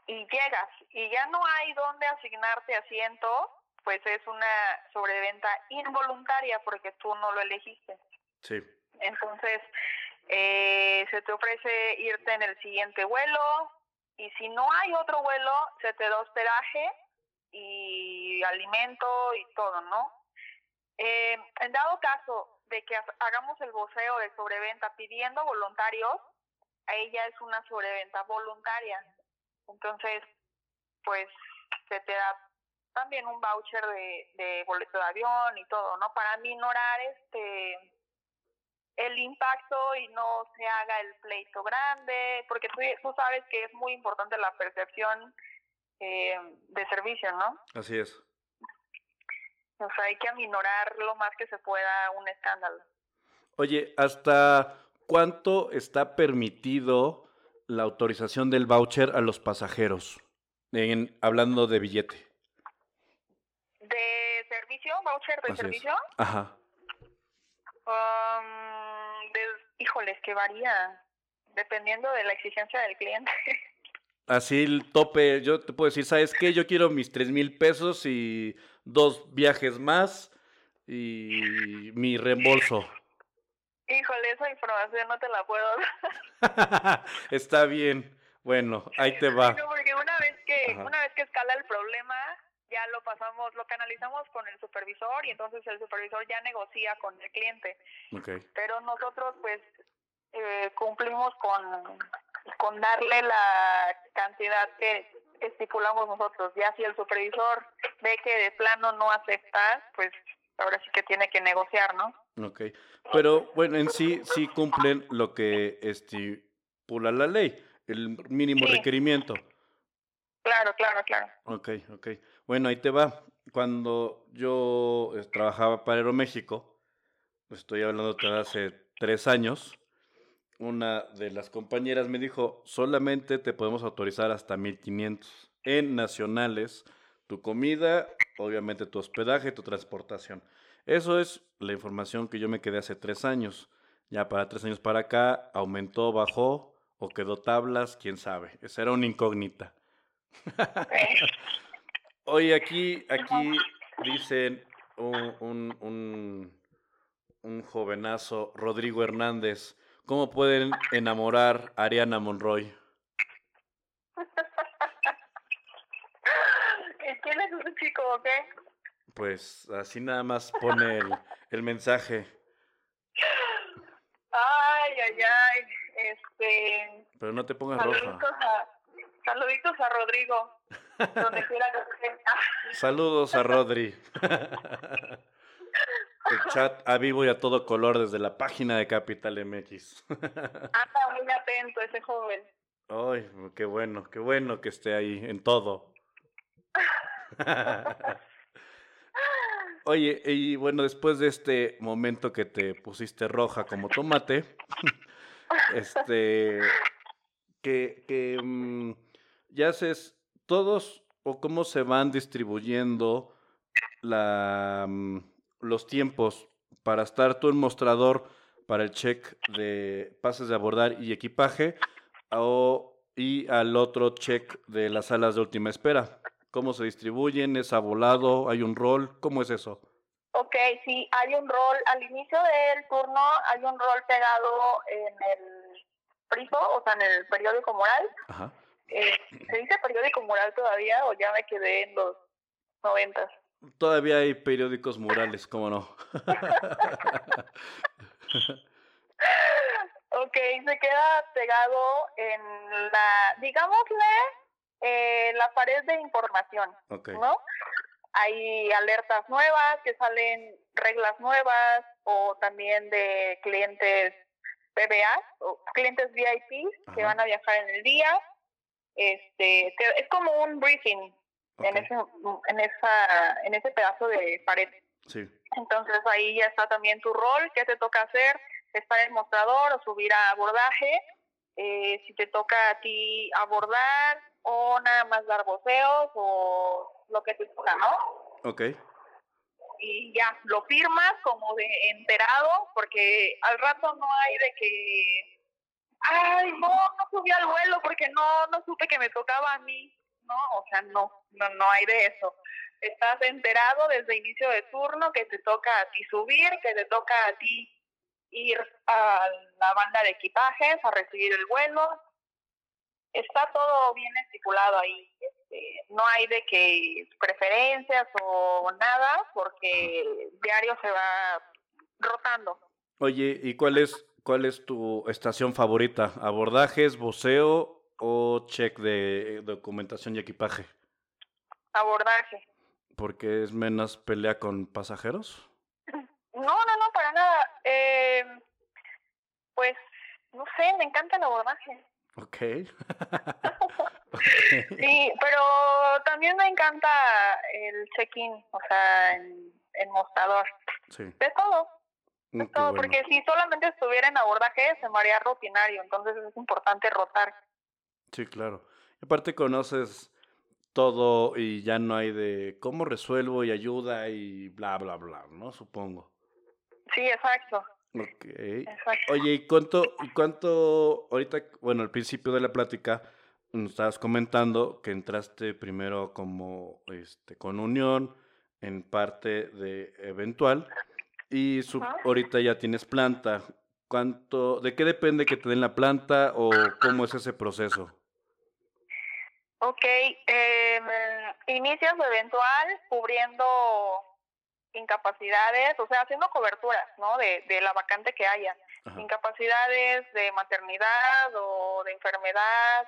y llegas y ya no hay dónde asignarte asiento, pues es una sobreventa involuntaria porque tú no lo elegiste. Sí. Entonces, eh, se te ofrece irte en el siguiente vuelo, y si no hay otro vuelo, se te da hospedaje y alimento y todo, ¿no? Eh, en dado caso de que hagamos el voceo de sobreventa pidiendo voluntarios, ahí ya es una sobreventa voluntaria. Entonces, pues, se te da también un voucher de, de boleto de avión y todo, ¿no? Para minorar este... el impacto y no se haga el pleito grande, porque tú, tú sabes que es muy importante la percepción eh, de servicio, ¿no? Así es. O sea, hay que aminorar lo más que se pueda un escándalo. Oye, ¿hasta cuánto está permitido la autorización del voucher a los pasajeros? En, hablando de billete. ¿De servicio? ¿Voucher de Así servicio? Es. Ajá. Um, de, híjoles, que varía dependiendo de la exigencia del cliente. Así el tope, yo te puedo decir, ¿sabes qué? Yo quiero mis tres mil pesos y dos viajes más y mi reembolso. Híjole, esa información no te la puedo dar. Está bien, bueno, ahí te va. Bueno, porque una vez que, una vez que escala el problema... ya lo pasamos, lo canalizamos con el supervisor y entonces el supervisor ya negocia con el cliente. Okay. Pero nosotros pues eh, cumplimos con, con darle la cantidad que estipulamos nosotros. Ya si el supervisor ve que de plano no acepta, pues ahora sí que tiene que negociar, ¿no? Okay. Pero bueno, en sí, sí cumplen lo que estipula la ley, el mínimo sí. requerimiento. Claro, claro, claro. Ok, ok. Bueno, ahí te va. Cuando yo trabajaba para Aeroméxico, estoy hablando de hace tres años, una de las compañeras me dijo, solamente te podemos autorizar hasta mil quinientos en nacionales, tu comida, obviamente tu hospedaje, tu transportación. Eso es la información que yo me quedé hace tres años. Ya para tres años para acá, aumentó, bajó o quedó tablas, quién sabe. Esa era una incógnita. Oye, aquí, aquí dicen un, un, un, un jovenazo, Rodrigo Hernández, ¿cómo pueden enamorar a Ariana Monroy? ¿Quién es ese chico o qué? Pues así nada más pone el, el mensaje. Ay, ay, ay, este... Pero no te pongas roja. Saluditos a Rodrigo, donde quiera que esté. Saludos a Rodri. El chat a vivo y a todo color desde la página de Capital M X. Anda muy atento ese joven. Ay, qué bueno, qué bueno que esté ahí en todo. Oye, y bueno, después de este momento que te pusiste roja como tomate, este, que... que mmm, ¿ya haces todos o cómo se van distribuyendo la, los tiempos para estar tú en mostrador para el check de pases de abordar y equipaje o, y al otro check de las salas de última espera? ¿Cómo se distribuyen? ¿Es a volado? ¿Hay un rol? ¿Cómo es eso? Ok, sí, hay un rol, al inicio del turno hay un rol pegado en el friso, o sea, en el periódico mural. Ajá. Eh, ¿Se dice periódico mural todavía o ya me quedé en los noventas? Todavía hay periódicos murales, ¿cómo no? Ok, se queda pegado en la, digámosle, eh, la pared de información, okay, ¿no? Hay alertas nuevas, que salen reglas nuevas, o también de clientes P B A, o clientes V I P, ajá, que van a viajar en el día. Este, es como un briefing, okay, en ese, en esa, en ese pedazo de pared. Sí. Entonces ahí ya está también tu rol, qué te toca hacer, estar en el mostrador o subir a abordaje, eh, si te toca a ti abordar o nada más dar voceos o lo que te toca, ¿no? Okay. Y ya, lo firmas como de enterado, porque al rato no hay de que, ay, no, no subí al vuelo porque no, no supe que me tocaba a mí, ¿no? O sea, no, no, no hay de eso. Estás enterado desde inicio de turno que te toca a ti subir, que te toca a ti ir a la banda de equipajes a recibir el vuelo. Está todo bien estipulado ahí. Este, no hay de que preferencias o nada, porque diario se va rotando. Oye, ¿y cuál es cuál es tu estación favorita? ¿Abordajes, voceo o check de documentación y equipaje? Abordaje. ¿Porque es menos pelea con pasajeros? No, no, no, para nada. Eh, pues, no sé, me encanta el abordaje. Ok. Okay. Sí, pero también me encanta el check-in, o sea, el, el mostrador. Sí. De todo. De okay, todo, bueno, porque si solamente estuviera en abordaje se maría rutinario, entonces es importante rotar. Sí, claro. Aparte conoces todo y ya no hay de cómo resuelvo y ayuda y bla, bla, bla, ¿no? Supongo. Sí, exacto. Okay. Exacto. Oye, ¿y cuánto, y cuánto, ahorita, bueno, al principio de la plática nos estabas comentando que entraste primero como, este, con Unión en parte de Eventual y sub, uh-huh, ahorita ya tienes planta. ¿Cuánto, de qué depende que te den la planta o cómo es ese proceso? Ok, eh, inicias Eventual cubriendo incapacidades, o sea, haciendo coberturas, ¿no? De, de la vacante que haya. Ajá. Incapacidades de maternidad o de enfermedad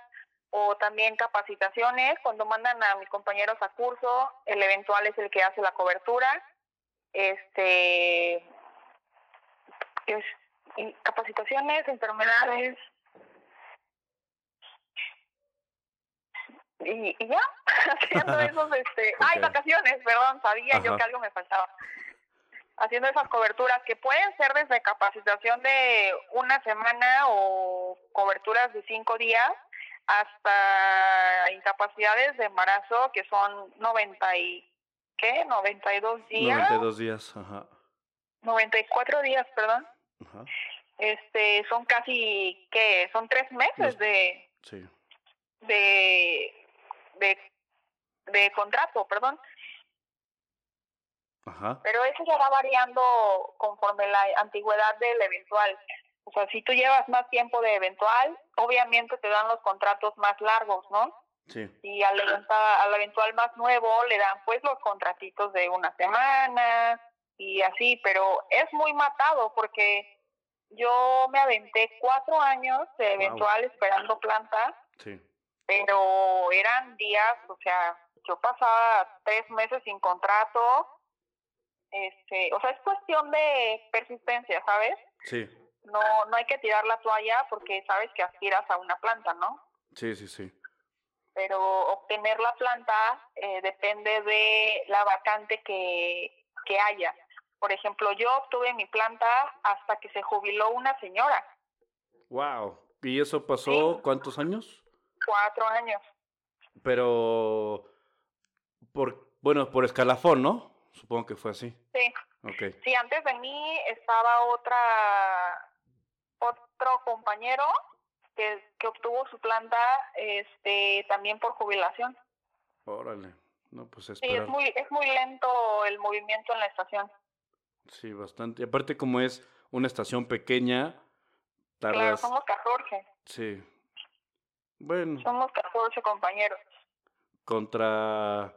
o también capacitaciones. Cuando mandan a mis compañeros a curso, el Eventual es el que hace la cobertura. Este, es, capacitaciones, enfermedades y, y ya, haciendo esos, este, okay, ay, vacaciones, perdón, sabía, ajá, yo que algo me faltaba, haciendo esas coberturas que pueden ser desde capacitación de una semana o coberturas de cinco días hasta incapacidades de embarazo que son noventa y, ¿qué? noventa y dos días. noventa y dos días, ajá. noventa y cuatro días, perdón. Ajá. Este, son casi, ¿qué? Son tres meses Los... de... Sí. De, de de contrato, perdón. Ajá. Pero eso ya va variando conforme la antigüedad del Eventual. O sea, si tú llevas más tiempo de Eventual, obviamente te dan los contratos más largos, ¿no? Sí. Y al eventual, al eventual más nuevo le dan pues los contratitos de una semana y así, pero es muy matado porque yo me aventé cuatro años de Eventual, wow, esperando planta. Sí. Pero eran días, o sea, yo pasaba tres meses sin contrato, este, o sea, es cuestión de persistencia, ¿sabes? Sí. No, no hay que tirar la toalla porque sabes que aspiras a una planta, ¿no? Sí, sí, sí. Pero obtener la planta eh, depende de la vacante que, que haya. Por ejemplo, yo obtuve mi planta hasta que se jubiló una señora. Wow. ¿Y eso pasó, sí, cuántos años? Cuatro años. Pero, por bueno, por escalafón, ¿no? Supongo que fue así. Sí. Okay. Sí, antes de mí estaba otra otro compañero que, que obtuvo su planta este también por jubilación. Órale. No, pues esperar. Sí, es muy, es muy lento el movimiento en la estación. Sí, bastante. Y aparte, como es una estación pequeña, tardas... Claro, somos catorce. Sí. Bueno. Somos catorce compañeros. Contra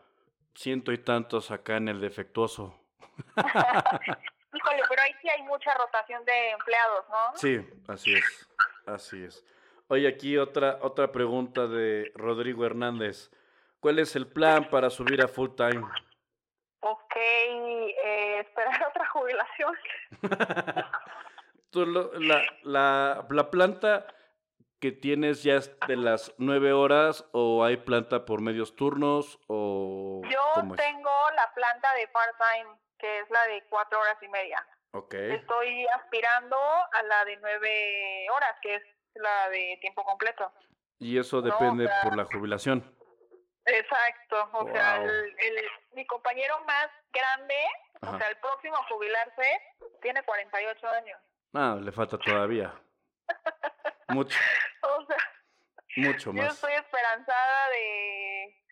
ciento y tantos acá en el defectuoso. Híjole, pero ahí sí hay mucha rotación de empleados, ¿no? Sí, así es, así es. Oye, aquí otra otra pregunta de Rodrigo Hernández. ¿Cuál es el plan para subir a full time? Ok, eh, esperar otra jubilación. Tú lo, la, la, ¿La planta que tienes ya es de las nueve horas o hay planta por medios turnos? O Yo tengo la planta de part-time, que es la de cuatro horas y media. Okay. Estoy aspirando a la de nueve horas, que es la de tiempo completo. Y eso depende, no, o sea, por la jubilación. Exacto, o wow. sea, el, el, mi compañero más grande, Ajá. o sea, el próximo a jubilarse, tiene cuarenta y ocho años. Ah, le falta todavía. Mucho. O sea, mucho más. Yo estoy esperanzada de,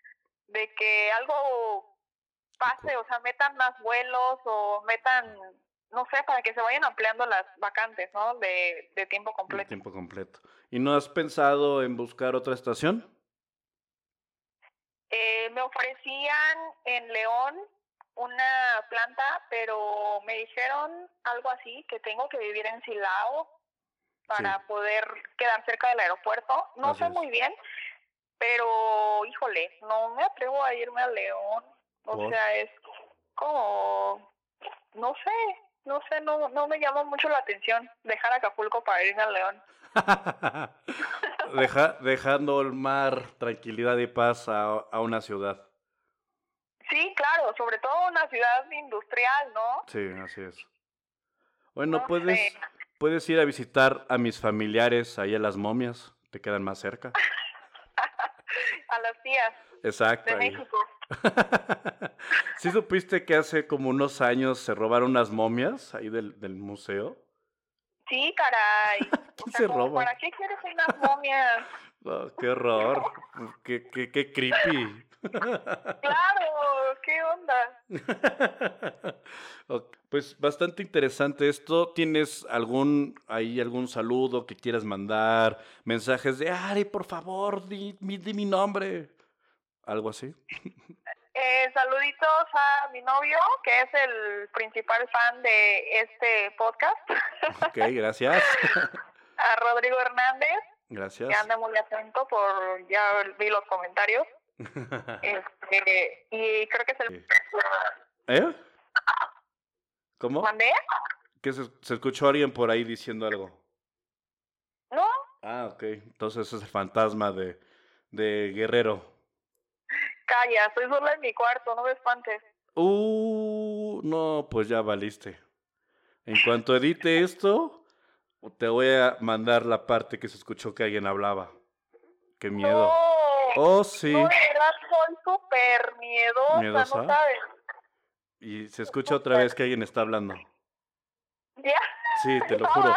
de que algo pase, o sea, metan más vuelos o metan, no sé, para que se vayan ampliando las vacantes, ¿no? De, de tiempo completo. De tiempo completo. ¿Y no has pensado en buscar otra estación? Eh, me ofrecían en León una planta, pero me dijeron algo así, que tengo que vivir en Silao para sí. poder quedar cerca del aeropuerto. No así sé es. Muy bien, pero, híjole, no me atrevo a irme a León. O ¿Por? sea, es como, no sé, no sé, no, no me llama mucho la atención dejar Acapulco para irme a León. Deja, dejando el mar, tranquilidad y paz a, a una ciudad. Sí, claro, sobre todo una ciudad industrial, ¿no? Sí, así es. Bueno, no puedes sé. puedes ir a visitar a mis familiares ahí a Las Momias, te quedan más cerca. A las tías. Exacto. De ahí. México. ¿Sí supiste que hace como unos años se robaron unas momias ahí del, del museo? Sí, caray. ¿Qué o sea, se roba? ¿Para qué quieres unas momias? No, ¡qué horror! ¡Qué, qué, qué creepy! ¡Claro! ¡Qué onda! Okay, pues bastante interesante esto. ¿Tienes algún ahí algún saludo que quieras mandar? ¿Mensajes de Ari, por favor, di, di, di mi nombre? ¿Algo así? Eh, saluditos a mi novio, que es el principal fan de este podcast. Ok, gracias. A Rodrigo Hernández. Gracias. Que anda muy atento por, ya vi los comentarios. Este, y creo que es el... ¿Eh? ¿Cómo? ¿Mandé? Que se, se escuchó alguien por ahí diciendo algo. No. Ah, ok. Entonces es el fantasma de, de Guerrero. Calla, estoy sola en mi cuarto, no me espantes. Uh, no, pues ya valiste. En cuanto edite esto, te voy a mandar la parte que se escuchó que alguien hablaba. ¡Qué miedo! No, ¡oh, sí! No, de verdad, soy súper miedosa, miedosa, no sabes. Y se escucha otra vez que alguien está hablando. ¿Ya? Sí, te lo juro.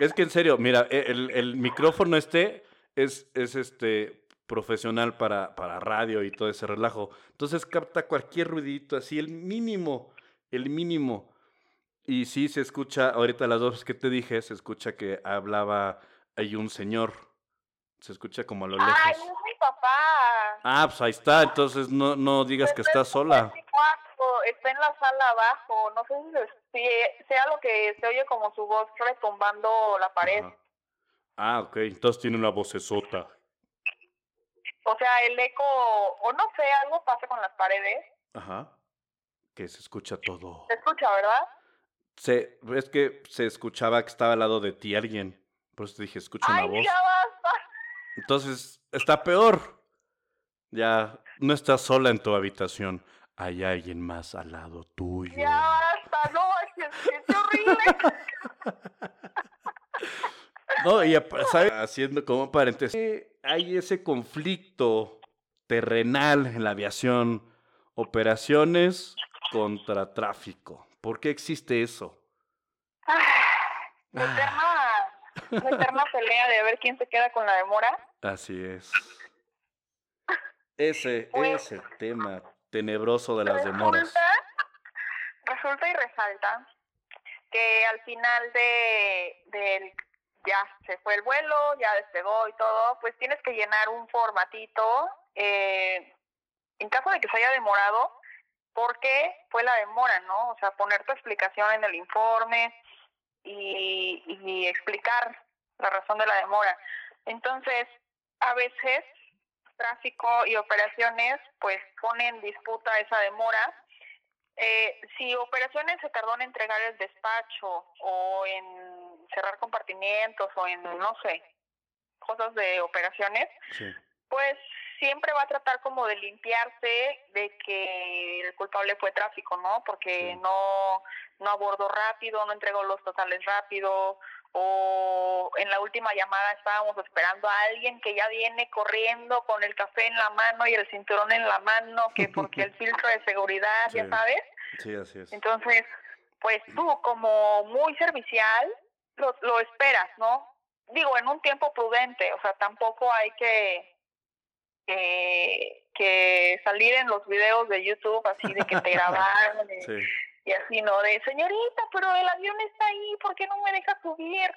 Es que en serio, mira, el, el micrófono este es, es este... profesional para, para radio y todo ese relajo. Entonces capta cualquier ruidito, así el mínimo, el mínimo. Y sí se escucha, ahorita las dos que te dije, se escucha que hablaba, hay un señor. Se escucha como a lo lejos. ¡Ay, es mi papá! Ah, pues ahí está, entonces no, no digas pues que estás sola. Está en la sala abajo, no sé si sea lo que se oye como su voz retumbando la pared. Ajá. Ah, ok, entonces tiene una vocesota. O sea, el eco, o no sé, algo pasa con las paredes. Ajá, que se escucha todo. Se escucha, ¿verdad? Se, es que se escuchaba que estaba al lado de ti alguien, por eso te dije, escucha una voz. ¡Ay, ya basta! Entonces, está peor. Ya, no estás sola en tu habitación, hay alguien más al lado tuyo. ¡Ya basta! ¡No, es que es horrible! No, y ¿sabes? Haciendo como paréntesis, hay ese conflicto terrenal en la aviación, operaciones contra tráfico. ¿Por qué existe eso? Ah, una ah. eterna, eterna pelea de ver quién se queda con la demora. Así es. Ese pues, es el tema tenebroso de las resulta, demoras. Resulta y resalta que al final de del ya se fue el vuelo, ya despegó y todo, pues tienes que llenar un formatito eh, en caso de que se haya demorado, porque fue la demora, ¿no? O sea, poner tu explicación en el informe y, y explicar la razón de la demora. Entonces, a veces tráfico y operaciones pues ponen en disputa esa demora. Eh, si operaciones se tardó en entregar el despacho o en cerrar compartimientos o en, no sé, cosas de operaciones, sí, pues siempre va a tratar como de limpiarse de que el culpable fue tráfico, ¿no? Porque sí, no, no abordó rápido, no entregó los totales rápido, o en la última llamada estábamos esperando a alguien que ya viene corriendo con el café en la mano y el cinturón en la mano, que porque el filtro de seguridad, sí, ya sabes. Sí, así es. Entonces, pues tú como muy servicial lo, lo esperas, ¿no? Digo, en un tiempo prudente, o sea, tampoco hay que, que, que salir en los videos de YouTube así de que te grabaron. De, sí. Y así, ¿no? De, señorita, pero el avión está ahí, ¿por qué no me deja subir?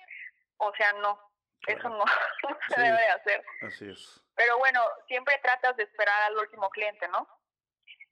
O sea, no, claro, eso no, no se sí, debe de hacer. Así es. Pero bueno, siempre tratas de esperar al último cliente, ¿no?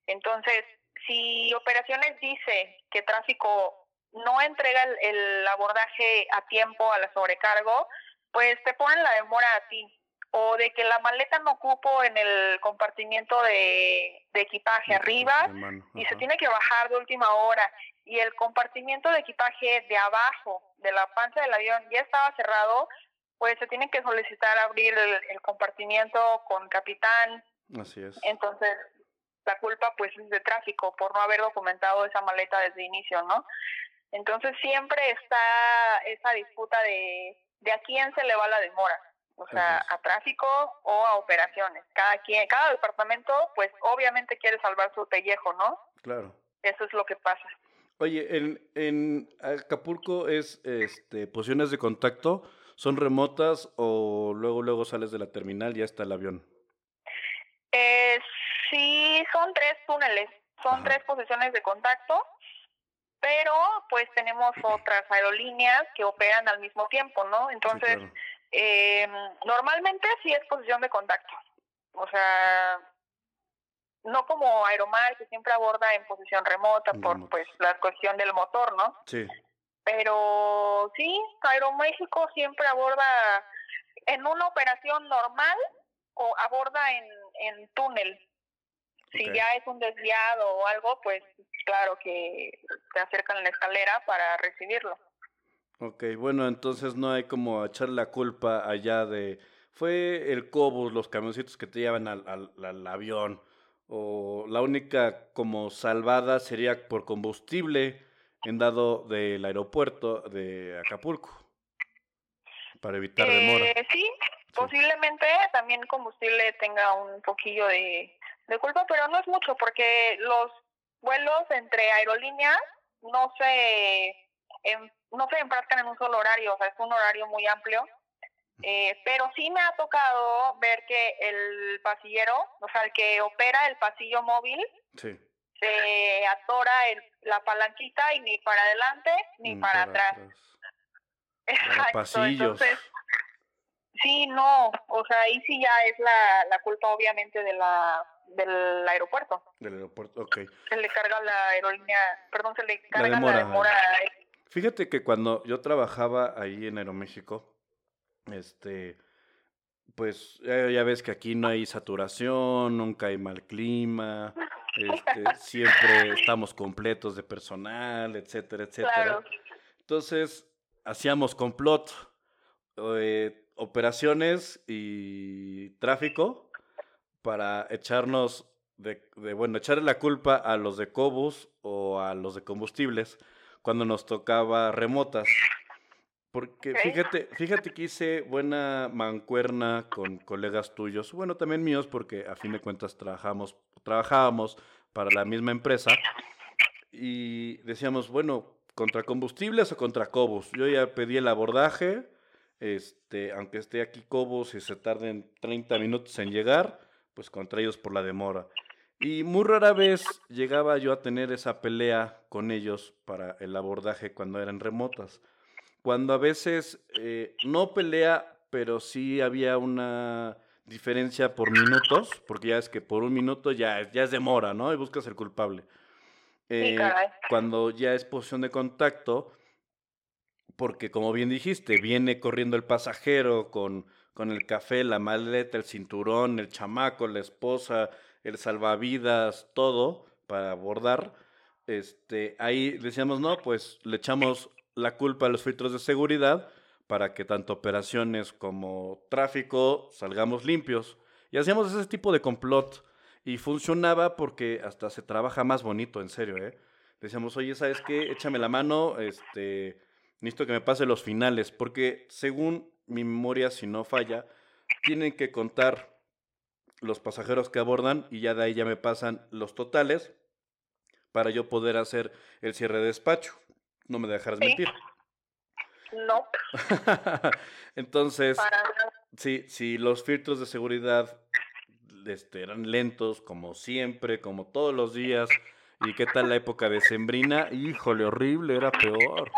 Entonces, si operaciones dice que tráfico no entrega el, el abordaje a tiempo a la sobrecargo, pues te ponen la demora a ti. O de que la maleta no cupo en el compartimiento de, de equipaje de arriba de y se tiene que bajar de última hora. Y el compartimiento de equipaje de abajo, de la panza del avión, ya estaba cerrado, pues se tiene que solicitar abrir el, el compartimiento con capitán. Así es. Entonces, la culpa pues es de tráfico por no haber documentado esa maleta desde el inicio, ¿no? Entonces, siempre está esa disputa de, de a quién se le va la demora. O sea, a tráfico o a operaciones. Cada quien, cada departamento, pues obviamente quiere salvar su pellejo, ¿no? Claro. Eso es lo que pasa. Oye, en, en Acapulco es, este, posiciones de contacto, ¿son remotas o luego luego sales de la terminal y ya está el avión? Eh, sí, son tres túneles, son Ajá. tres posiciones de contacto, pero pues tenemos otras aerolíneas que operan al mismo tiempo, ¿no? Entonces... Sí, claro. Eh, normalmente sí es posición de contacto, o sea, no como Aeromar, que siempre aborda en posición remota por pues la cuestión del motor, ¿no? Sí. Pero sí, Aeroméxico siempre aborda en una operación normal o aborda en, en túnel. Okay. Si ya es un desviado o algo, pues claro que te acercan a la escalera para recibirlo. Ok, bueno, entonces no hay como echar la culpa allá de... Fue el Cobus, los camioncitos que te llevan al, al, al avión, o la única como salvada sería por combustible en dado del aeropuerto de Acapulco, para evitar demora. Eh, sí, sí, posiblemente también combustible tenga un poquillo de, de culpa, pero no es mucho, porque los vuelos entre aerolíneas no se... En, no se enfrascan en un solo horario, o sea, es un horario muy amplio, eh, pero sí me ha tocado ver que el pasillero, o sea, el que opera el pasillo móvil, sí, se atora el, la palanquita y ni para adelante ni, ni para, para atrás. atrás. Exacto, pasillos. Entonces, sí, no, o sea, ahí sí ya es la, la culpa obviamente de la... del aeropuerto. Del aeropuerto, ok. Se le carga la aerolínea, perdón, se le carga la demora. La demora. Fíjate que cuando yo trabajaba ahí en Aeroméxico, este, pues ya, ya ves que aquí no hay saturación, nunca hay mal clima, este, siempre estamos completos de personal, etcétera, etcétera. Claro. Entonces, hacíamos complot, eh, operaciones y tráfico, para echarnos, de, de bueno, echarle la culpa a los de Cobus o a los de combustibles cuando nos tocaba remotas. Porque okay. fíjate, fíjate que hice buena mancuerna con colegas tuyos, bueno, también míos, porque a fin de cuentas trabajamos, trabajábamos para la misma empresa y decíamos, bueno, ¿contra combustibles o contra Cobus? Yo ya pedí el abordaje, este, aunque esté aquí Cobus y se tarden treinta minutos en llegar, pues contra ellos por la demora. Y muy rara vez llegaba yo a tener esa pelea con ellos para el abordaje cuando eran remotas. Cuando a veces, eh, no pelea, pero sí había una diferencia por minutos, porque ya es que por un minuto ya, ya es demora, ¿no? Y buscas el culpable. Eh, cuando ya es posición de contacto, porque como bien dijiste, viene corriendo el pasajero con, con el café, la maleta, el cinturón, el chamaco, la esposa, el salvavidas, todo para abordar. Este, ahí decíamos, no, pues le echamos la culpa a los filtros de seguridad para que tanto operaciones como tráfico salgamos limpios. Y hacíamos ese tipo de complot. Y funcionaba porque hasta se trabaja más bonito, en serio, ¿eh? Decíamos, oye, ¿sabes qué? Échame la mano, este, necesito que me pase los finales, porque según mi memoria, si no falla, tienen que contar los pasajeros que abordan y ya de ahí ya me pasan los totales para yo poder hacer el cierre de despacho. No me dejarás ¿Sí? mentir. No. Entonces, para... sí, sí, los filtros de seguridad... Este, eran lentos, como siempre, como todos los días. ¿Y qué tal la época decembrina? Híjole, horrible, era peor.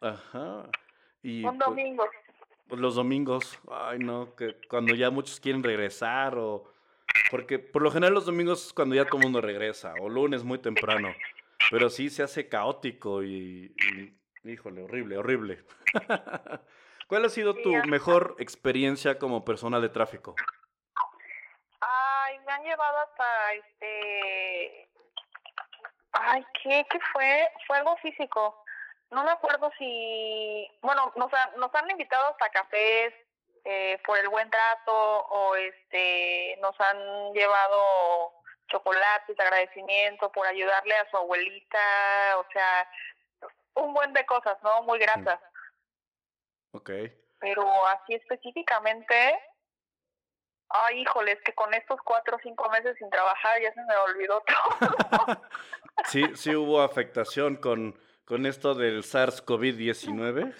Ajá. Y, un domingo. Pues, los domingos, ay no, que cuando ya muchos quieren regresar o... Porque por lo general los domingos es cuando ya todo el mundo regresa, o lunes muy temprano. Pero sí se hace caótico y... y híjole, horrible, horrible. ¿Cuál ha sido tu mejor experiencia como personal de tráfico? Me han llevado hasta este ay qué qué fue fue algo físico, no me acuerdo si bueno nos ha, nos han invitado hasta cafés eh, por el buen trato o este nos han llevado chocolates, agradecimiento por ayudarle a su abuelita, o sea un buen de cosas, no muy gratas. Okay. Pero así específicamente ay, híjole, es que con estos cuatro o cinco meses sin trabajar ya se me olvidó todo. Sí, sí hubo afectación con, con esto del SARS-C o V diecinueve.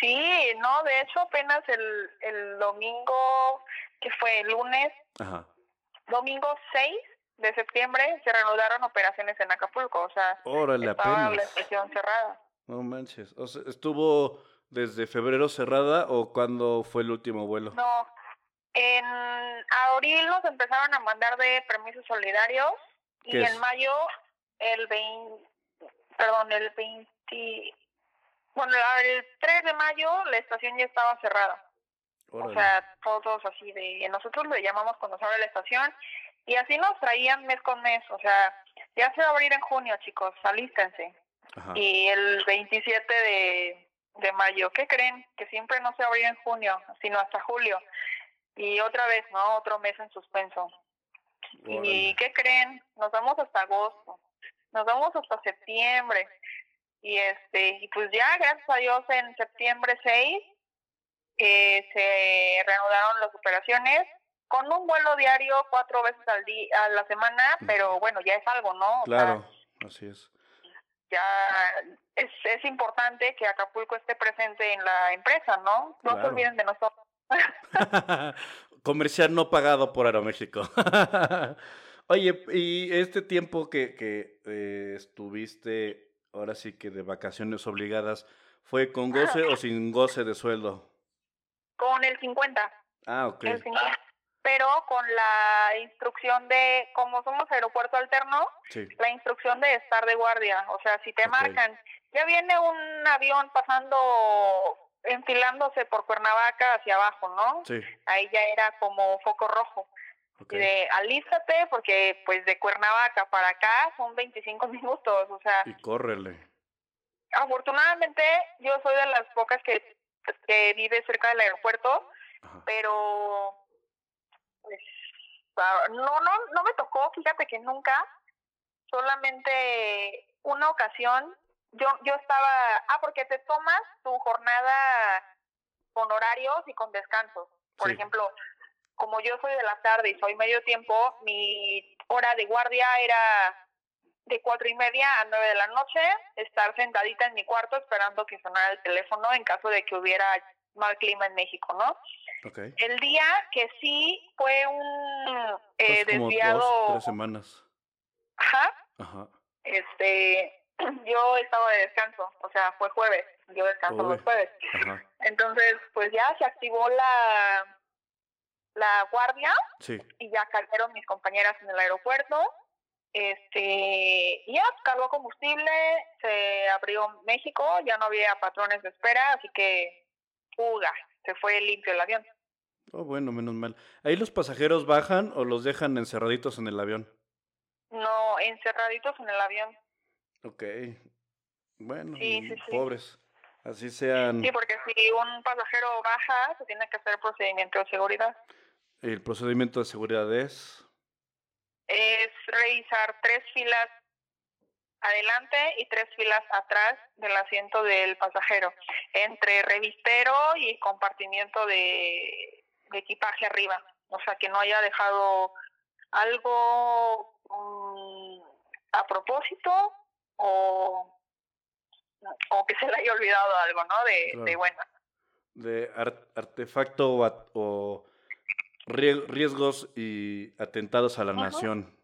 Sí, no, de hecho apenas el, el domingo, que fue el lunes, ajá. Domingo seis de septiembre, se reanudaron operaciones en Acapulco, o sea, órale, estaba apenas. La estación cerrada. No manches, o sea, ¿estuvo desde febrero cerrada o cuándo fue el último vuelo? No. En abril nos empezaron a mandar de permisos solidarios y en mayo el veinte, perdón, el veinte, bueno, el tres de mayo la estación ya estaba cerrada. Órale. O sea, todos así de, nosotros le llamamos cuando se abre la estación y así nos traían mes con mes, o sea, ya se va a abrir en junio, chicos, alístense. Ajá. Y el veintisiete de mayo, ¿qué creen? Que siempre no se va a abrir en junio, sino hasta julio. Y otra vez, ¿no? Otro mes en suspenso. Bueno. ¿Y qué creen? Nos vamos hasta agosto. Nos vamos hasta septiembre. Y este y pues ya, gracias a Dios, en septiembre seis eh, se reanudaron las operaciones con un vuelo diario cuatro veces al día a la semana, pero bueno, ya es algo, ¿no? O claro, sea, así es. Ya es, es importante que Acapulco esté presente en la empresa, ¿no? No claro. Se olviden de nosotros. Comercial no pagado por Aeroméxico. Oye, y este tiempo que, que eh, estuviste ahora sí que de vacaciones obligadas, ¿fue con goce o sin goce de sueldo? Con el cincuenta. Ah, ok. El cincuenta, pero con la instrucción de, como somos aeropuerto alterno, sí. La instrucción de estar de guardia. O sea, si te okay. marcan, ya viene un avión pasando... enfilándose por Cuernavaca hacia abajo, ¿no? Sí. Ahí ya era como foco rojo. Okay. De alístate porque pues de Cuernavaca para acá son veinticinco minutos, o sea. Y córrele. Afortunadamente yo soy de las pocas que, que vive cerca del aeropuerto, ajá. Pero pues, no no no me tocó, fíjate que nunca, solamente una ocasión. Yo yo estaba... Ah, porque te tomas tu jornada con horarios y con descansos. Por sí. Ejemplo, como yo soy de la tarde y soy medio tiempo, mi hora de guardia era de cuatro y media a nueve de la noche, estar sentadita en mi cuarto esperando que sonara el teléfono en caso de que hubiera mal clima en México, ¿no? Okay. El día que sí fue un eh, pues como desviado... Dos, tres semanas. Ajá. Ajá. Este, yo estaba de descanso, o sea, fue jueves, yo descanso Uy. los jueves. Ajá. Entonces, pues ya se activó la, la guardia sí. y ya cayeron mis compañeras en el aeropuerto. Este, ya cargó combustible, se abrió México, ya no había patrones de espera, así que fuga, se fue limpio el avión. Oh, bueno, menos mal. ¿Ahí los pasajeros bajan o los dejan encerraditos en el avión? No, encerraditos en el avión. Ok, bueno, sí, sí, sí. pobres, así sean. Sí, porque si un pasajero baja, se tiene que hacer procedimiento de seguridad. ¿El procedimiento de seguridad es...? Es revisar tres filas adelante y tres filas atrás del asiento del pasajero, entre revistero y compartimiento de, de equipaje arriba. O sea, que no haya dejado algo um, a propósito o, o que se le haya olvidado algo, ¿no? De, claro. de bueno. De ar- artefacto o... At- o... riesgos y atentados a la uh-huh. nación.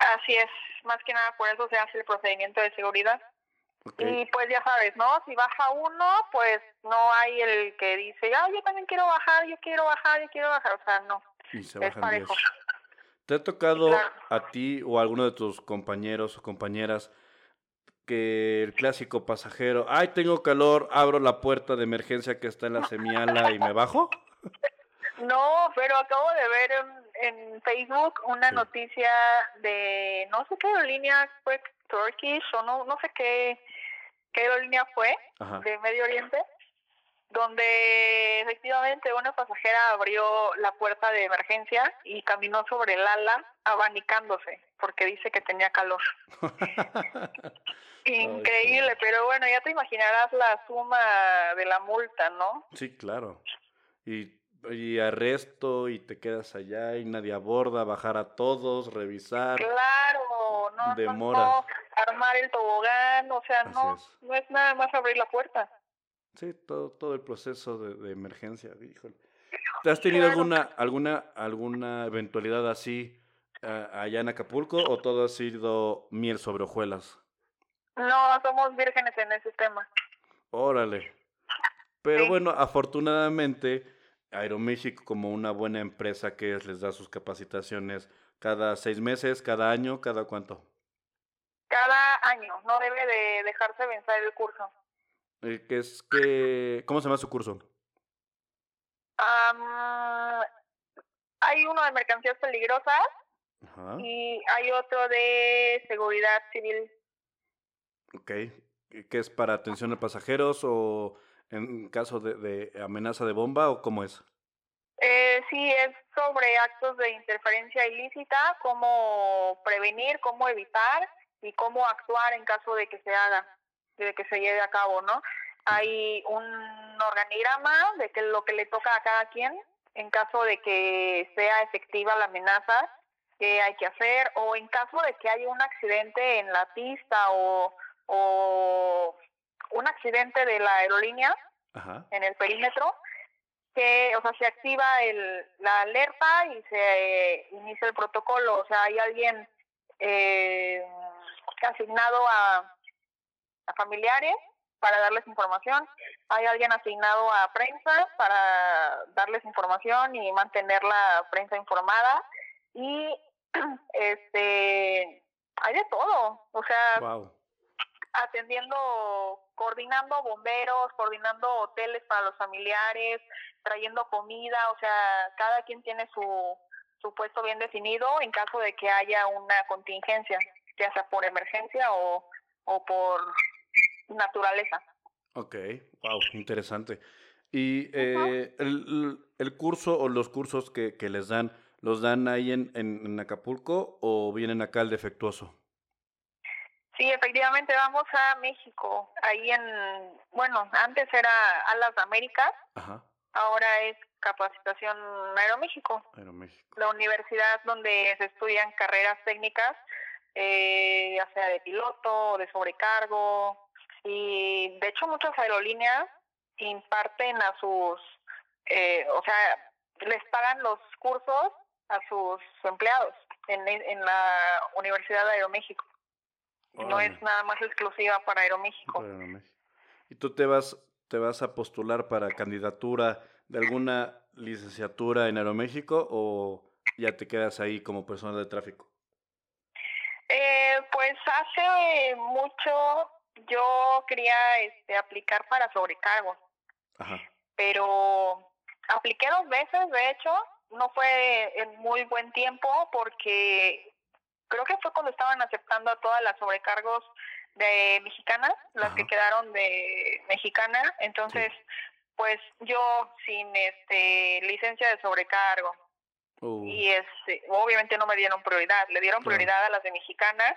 Así es, más que nada por eso se hace el procedimiento de seguridad. Okay. Y pues ya sabes, ¿no? Si baja uno, pues no hay el que dice, ah, yo también quiero bajar, yo quiero bajar, yo quiero bajar, o sea, no. Y se bajan es parejo. diez. ¿Te ha tocado claro. a ti o a alguno de tus compañeros o compañeras que el clásico pasajero, ay, tengo calor, abro la puerta de emergencia que está en la semiala y me bajo? No, pero acabo de ver en, en Facebook una sí. noticia de no sé qué aerolínea fue, Turkish o no no sé qué, qué aerolínea fue, Ajá. de Medio Oriente, donde efectivamente una pasajera abrió la puerta de emergencia y caminó sobre el ala abanicándose, porque dice que tenía calor. Increíble, Ay, sí. pero bueno, ya te imaginarás la suma de la multa, ¿no? Sí, claro. Y... y arresto, y te quedas allá, y nadie aborda, bajar a todos, revisar. Claro, no, demora. no, no armar el tobogán, o sea, Así no, es. no es nada más abrir la puerta. Sí, todo, todo el proceso de, de emergencia, híjole. ¿Te has tenido claro. alguna, alguna, alguna eventualidad así a, allá en Acapulco, o todo ha sido miel sobre hojuelas? No, somos vírgenes en ese tema. Órale. Pero sí. bueno, afortunadamente... Aeroméxico, como una buena empresa que es, les da sus capacitaciones cada seis meses, cada año, ¿cada cuánto? Cada año, no debe de dejarse vencer el curso. Eh, que es que, ¿cómo se llama su curso? Um, hay uno de mercancías peligrosas Ajá. y hay otro de seguridad civil. Ok, ¿qué es para atención a pasajeros o...? ¿En caso de, de amenaza de bomba o cómo es? Eh, sí, es sobre actos de interferencia ilícita, cómo prevenir, cómo evitar y cómo actuar en caso de que se haga, de que se lleve a cabo, ¿no? Hay un organigrama de que lo que le toca a cada quien en caso de que sea efectiva la amenaza, qué hay que hacer, o en caso de que haya un accidente en la pista o... o un accidente de la aerolínea Ajá. en el perímetro, que, o sea, se activa el, la alerta y se eh, inicia el protocolo. O sea, hay alguien eh, asignado a, a familiares para darles información, hay alguien asignado a prensa para darles información y mantener la prensa informada, y este hay de todo, o sea... Wow. Atendiendo, coordinando bomberos, coordinando hoteles para los familiares, trayendo comida, o sea, cada quien tiene su, su puesto bien definido en caso de que haya una contingencia, ya sea por emergencia o, o por naturaleza. Okay, wow, interesante. Y eh, uh-huh. el, el curso o los cursos que, que les dan, ¿los dan ahí en, en, en Acapulco o vienen acá al defectuoso? Sí, efectivamente vamos a México, ahí en, bueno, antes era Alas Américas, Ajá. ahora es Capacitación Aeroméxico, Aeroméxico, la universidad donde se estudian carreras técnicas, eh, ya sea de piloto, de sobrecargo, y de hecho muchas aerolíneas imparten a sus, eh, o sea, les pagan los cursos a sus empleados en, en la Universidad de Aeroméxico. Oh, no es nada más exclusiva para Aeroméxico. Para Aeroméxico. ¿Y tú te vas, te vas a postular para candidatura de alguna licenciatura en Aeroméxico o ya te quedas ahí como personal de tráfico? Eh, pues hace mucho yo quería este, aplicar para sobrecargo. Ajá. Pero apliqué dos veces, de hecho, no fue en muy buen tiempo porque creo que fue cuando estaban aceptando a todas las sobrecargos de Mexicana, las Ajá. que quedaron de Mexicana, entonces sí. Pues yo sin este licencia de sobrecargo. Uh. Y este, obviamente no me dieron prioridad, le dieron prioridad uh. a las de Mexicana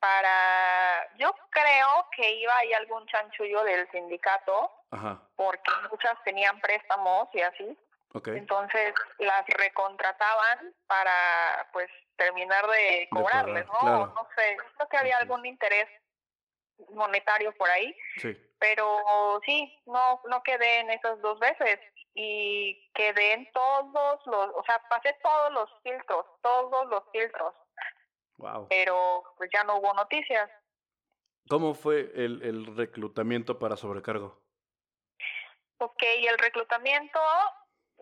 para, yo creo que iba ahí algún chanchullo del sindicato, Ajá. porque muchas tenían préstamos y así. Okay. Entonces las recontrataban para pues terminar de cobrarles, de cobrar, ¿no? Claro. No sé, creo que había uh-huh. algún interés monetario por ahí. Sí. Pero sí, no no quedé en esas dos veces y quedé en todos los, o sea, pasé todos los filtros, todos los filtros. Wow. Pero pues ya no hubo noticias. ¿Cómo fue el, el reclutamiento para sobrecargo? Ok, el reclutamiento,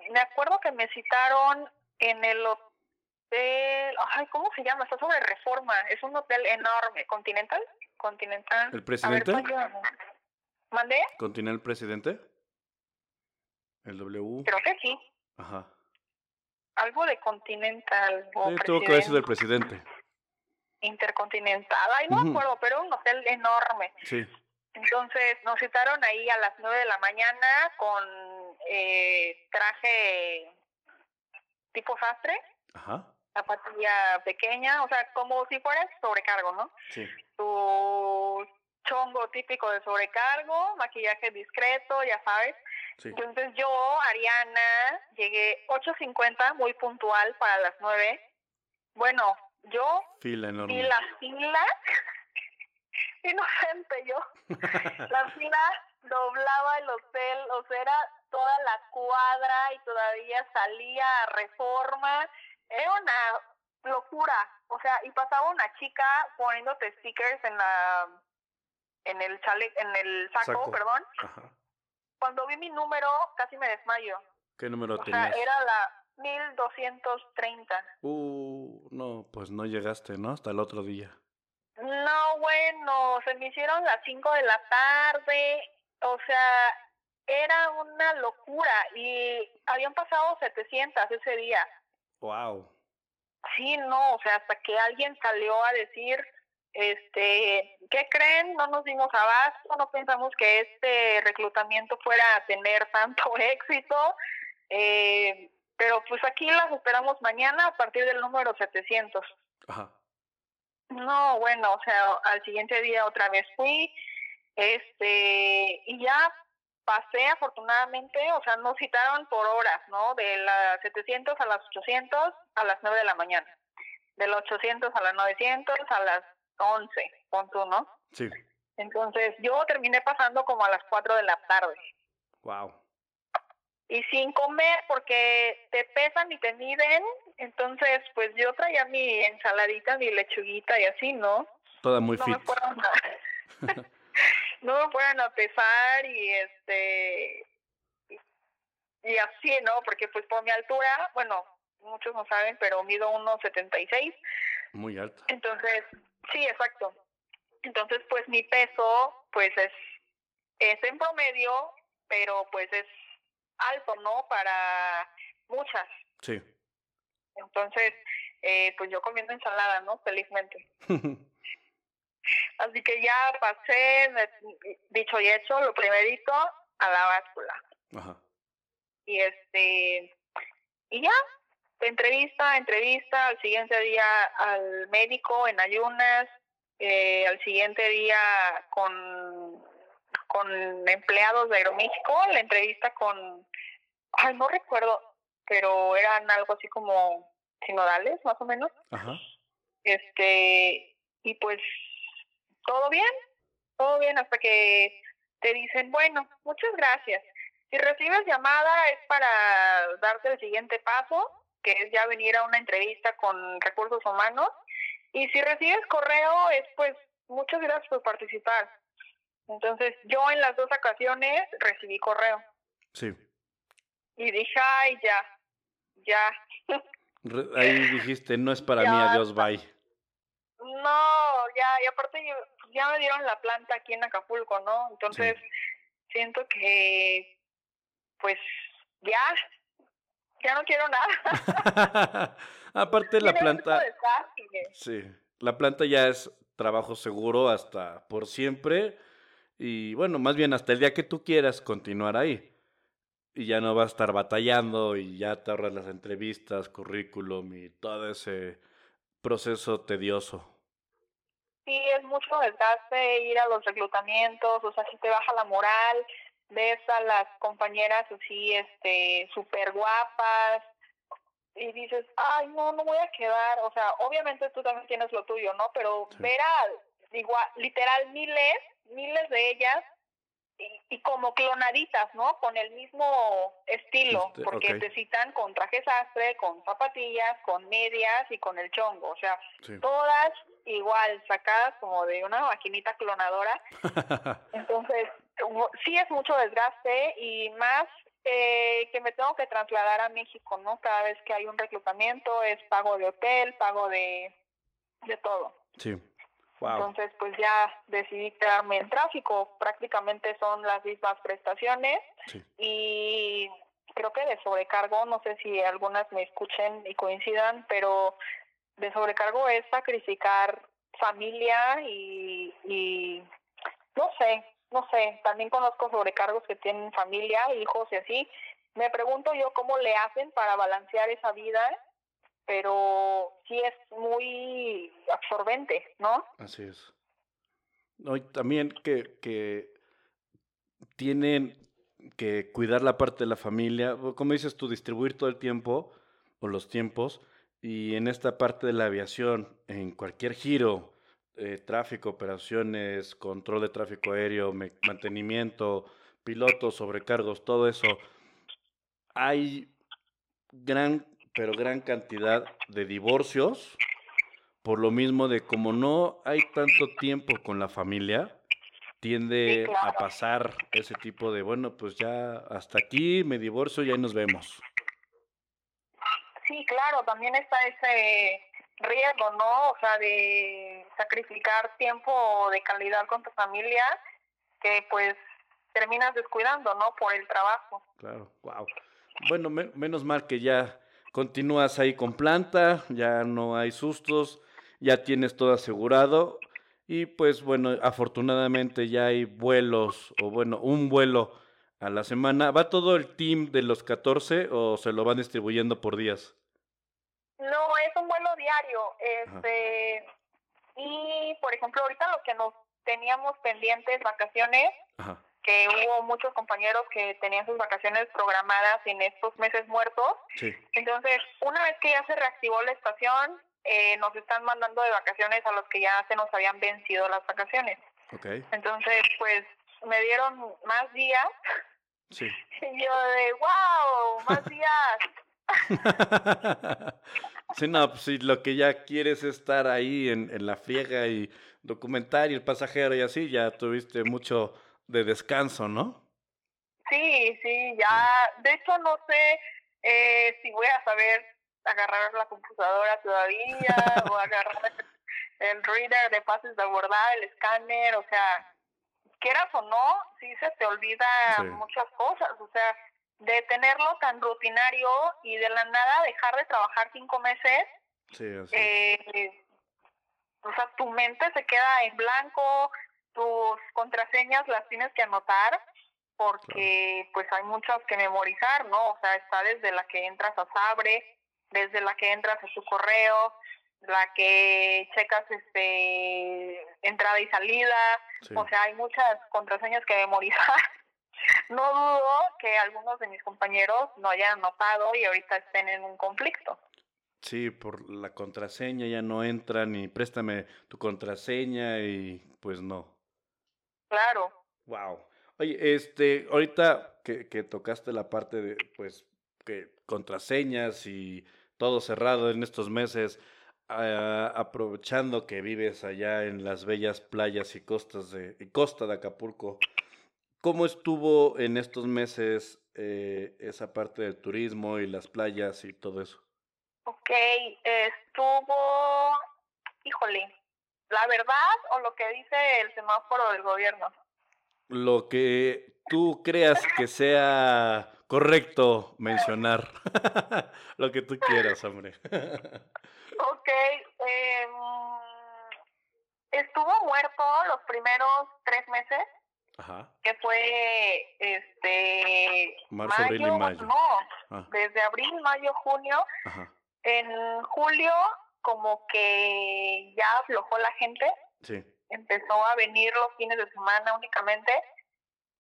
me acuerdo que me citaron en el hotel, ay, ¿cómo se llama? Está sobre Reforma, es un hotel enorme, ¿Continental? Continental. ¿El presidente? A ver, ¿mandé? ¿Continúa el presidente? ¿El W? Creo que sí. Ajá. Algo de Continental. O sí, tuvo que haber sido el presidente. Intercontinental. Ay, no me uh-huh. acuerdo, pero un hotel enorme. Sí. Entonces, nos citaron ahí a las nueve de la mañana con eh, traje tipo sastre. Ajá. Zapatilla pequeña, o sea, como si fueras sobrecargo, ¿no? Sí. Tu chongo típico de sobrecargo, maquillaje discreto, ya sabes. Sí. Entonces yo, Ariana, llegué ocho cincuenta, muy puntual para las nueve. Bueno, yo... Fila enorme. Y la fila... Inocente yo. La fila doblaba el hotel, o sea, era toda la cuadra y todavía salía a Reforma. Era una locura. O sea, y pasaba una chica poniéndote stickers en la... en el chale, en el saco, saco. perdón. Ajá. Cuando vi mi número, casi me desmayo. ¿Qué número tenías? O sea, era la mil doscientos treinta. Uh, no, pues no llegaste, ¿no? Hasta el otro día. No, bueno, se me hicieron las cinco de la tarde. O sea, era una locura. Y habían pasado setecientos ese día. Wow. Sí, no, o sea, hasta que alguien salió a decir... Este, ¿qué creen? No nos dimos abasto, no pensamos que este reclutamiento fuera a tener tanto éxito, eh, pero pues aquí las esperamos mañana a partir del número setecientos. Ajá. No, bueno, o sea, al siguiente día otra vez fui, este, y ya pasé afortunadamente, o sea, nos citaron por horas, ¿no? De las setecientos a las ochocientos a las nueve de la mañana, de las ochocientos a las novecientos a las once, pon tú, ¿no? Sí. Entonces, yo terminé pasando como a las cuatro de la tarde. Wow. Y sin comer, porque te pesan y te miden. Entonces, pues yo traía mi ensaladita, mi lechuguita y así, ¿no? Toda muy no fit. Me fueron a... no me fueron a pesar y este... Y así, ¿no? Porque pues por mi altura, bueno, muchos no saben, pero mido uno setenta y seis. Muy alta. Entonces... Sí, exacto. Entonces, pues mi peso, pues es, es en promedio, pero pues es alto, ¿no? Para muchas. Sí. Entonces, eh, pues yo comiendo ensalada, ¿no? Felizmente. Así que ya pasé, dicho y hecho, lo primerito a la báscula. Ajá. Y este, y ya. Entrevista, entrevista, al siguiente día al médico en ayunas, eh, al siguiente día con, con empleados de Aeroméxico, la entrevista con, ay, no recuerdo, pero eran algo así como sinodales, más o menos. Ajá. Este, y pues, todo bien, todo bien hasta que te dicen, bueno, muchas gracias. Si recibes llamada es para darte el siguiente paso, que es ya venir a una entrevista con recursos humanos. Y si recibes correo es pues, muchas gracias por participar. Entonces, yo en las dos ocasiones recibí correo. Sí. Y dije, ay, ya, ya. Ahí dijiste, no es para ya, mí, adiós, bye. No, ya, y aparte ya me dieron la planta aquí en Acapulco, ¿no? Entonces, sí. Siento que, pues, ya, ya no quiero nada. Aparte la planta, sí, la planta ya es trabajo seguro hasta por siempre y, bueno, más bien hasta el día que tú quieras continuar ahí. Y ya no vas a estar batallando y ya te ahorras las entrevistas, currículum y todo ese proceso tedioso. Sí, es mucho desgaste ir a los reclutamientos, o sea, si te baja la moral, ves a las compañeras así, este, súper guapas y dices, ay, no, no voy a quedar. O sea, obviamente tú también tienes lo tuyo, ¿no? Pero sí. Ver a, igual, literal, miles, miles de ellas, Y, y como clonaditas, ¿no? Con el mismo estilo, este, porque okay. Te citan con traje sastre, con zapatillas, con medias y con el chongo, o sea, sí. Todas igual, sacadas como de una maquinita clonadora. Entonces, sí es mucho desgaste y más eh, que me tengo que trasladar a México, ¿no? Cada vez que hay un reclutamiento es pago de hotel, pago de, de todo. Sí. Wow. Entonces, pues ya decidí quedarme en tráfico. Prácticamente son las mismas prestaciones. Sí. Y creo que de sobrecargo, no sé si algunas me escuchen y coincidan, pero de sobrecargo es sacrificar familia y, y no sé, no sé. También conozco sobrecargos que tienen familia, hijos y así. Me pregunto yo cómo le hacen para balancear esa vida, pero sí es muy absorbente, ¿no? Así es. No, y también que, que tienen que cuidar la parte de la familia, como dices tú, distribuir todo el tiempo, o los tiempos, y en esta parte de la aviación, en cualquier giro, eh, tráfico, operaciones, control de tráfico aéreo, me- mantenimiento, pilotos, sobrecargos, todo eso, hay gran... pero gran cantidad de divorcios, por lo mismo de como no hay tanto tiempo con la familia, tiende sí, claro. a pasar ese tipo de, bueno, pues ya hasta aquí me divorcio y ahí nos vemos. Sí, claro, también está ese riesgo, ¿no? O sea, de sacrificar tiempo de calidad con tu familia, que pues terminas descuidando, ¿no? Por el trabajo. Claro, wow. Bueno, me- menos mal que ya... continúas ahí con planta, ya no hay sustos, ya tienes todo asegurado y pues bueno, afortunadamente ya hay vuelos o bueno, un vuelo a la semana. ¿Va todo el team de los catorce o se lo van distribuyendo por días? No, es un vuelo diario. Este, y por ejemplo, ahorita los que nos teníamos pendientes vacaciones, ajá. que hubo muchos compañeros que tenían sus vacaciones programadas en estos meses muertos. Sí. Entonces, una vez que ya se reactivó la estación, eh, nos están mandando de vacaciones a los que ya se nos habían vencido las vacaciones. Okay. Entonces, pues, me dieron más días. Sí. Y yo de, wow, más días. Sí, no, pues si lo que ya quieres es estar ahí en, en la friega y documentar y el pasajero y así, ya tuviste mucho... de descanso, ¿no? Sí, sí, ya. De hecho, no sé eh, si voy a saber agarrar la computadora todavía o agarrar el reader de pases de abordada, el escáner, o sea, quieras o no, sí se te olvida sí. muchas cosas. O sea, de tenerlo tan rutinario y de la nada dejar de trabajar cinco meses, sí, así. Eh, o sea, tu mente se queda en blanco. Tus contraseñas las tienes que anotar porque claro. pues hay muchas que memorizar, ¿no? O sea, está desde la que entras a Sabre, desde la que entras a su correo, la que checas este entrada y salida, sí. o sea, hay muchas contraseñas que memorizar. No dudo que algunos de mis compañeros no hayan anotado y ahorita estén en un conflicto. Sí, por la contraseña ya no entran y préstame tu contraseña y pues no. Claro. Wow. Oye, este, ahorita que, que tocaste la parte de, pues, que contraseñas y todo cerrado en estos meses, uh, aprovechando que vives allá en las bellas playas y costas de, y costa de Acapulco, ¿cómo estuvo en estos meses eh, esa parte del turismo y las playas y todo eso? Ok, estuvo, híjole, la verdad o lo que dice el semáforo del gobierno. Lo que tú creas que sea correcto mencionar, lo que tú quieras, hombre. Ok, eh, estuvo muerto los primeros tres meses. Ajá. Que fue este marzo, mayo, abril y mayo. No, ah. desde abril, mayo, junio. Ajá. En julio como que ya aflojó la gente. Sí. Empezó a venir los fines de semana únicamente,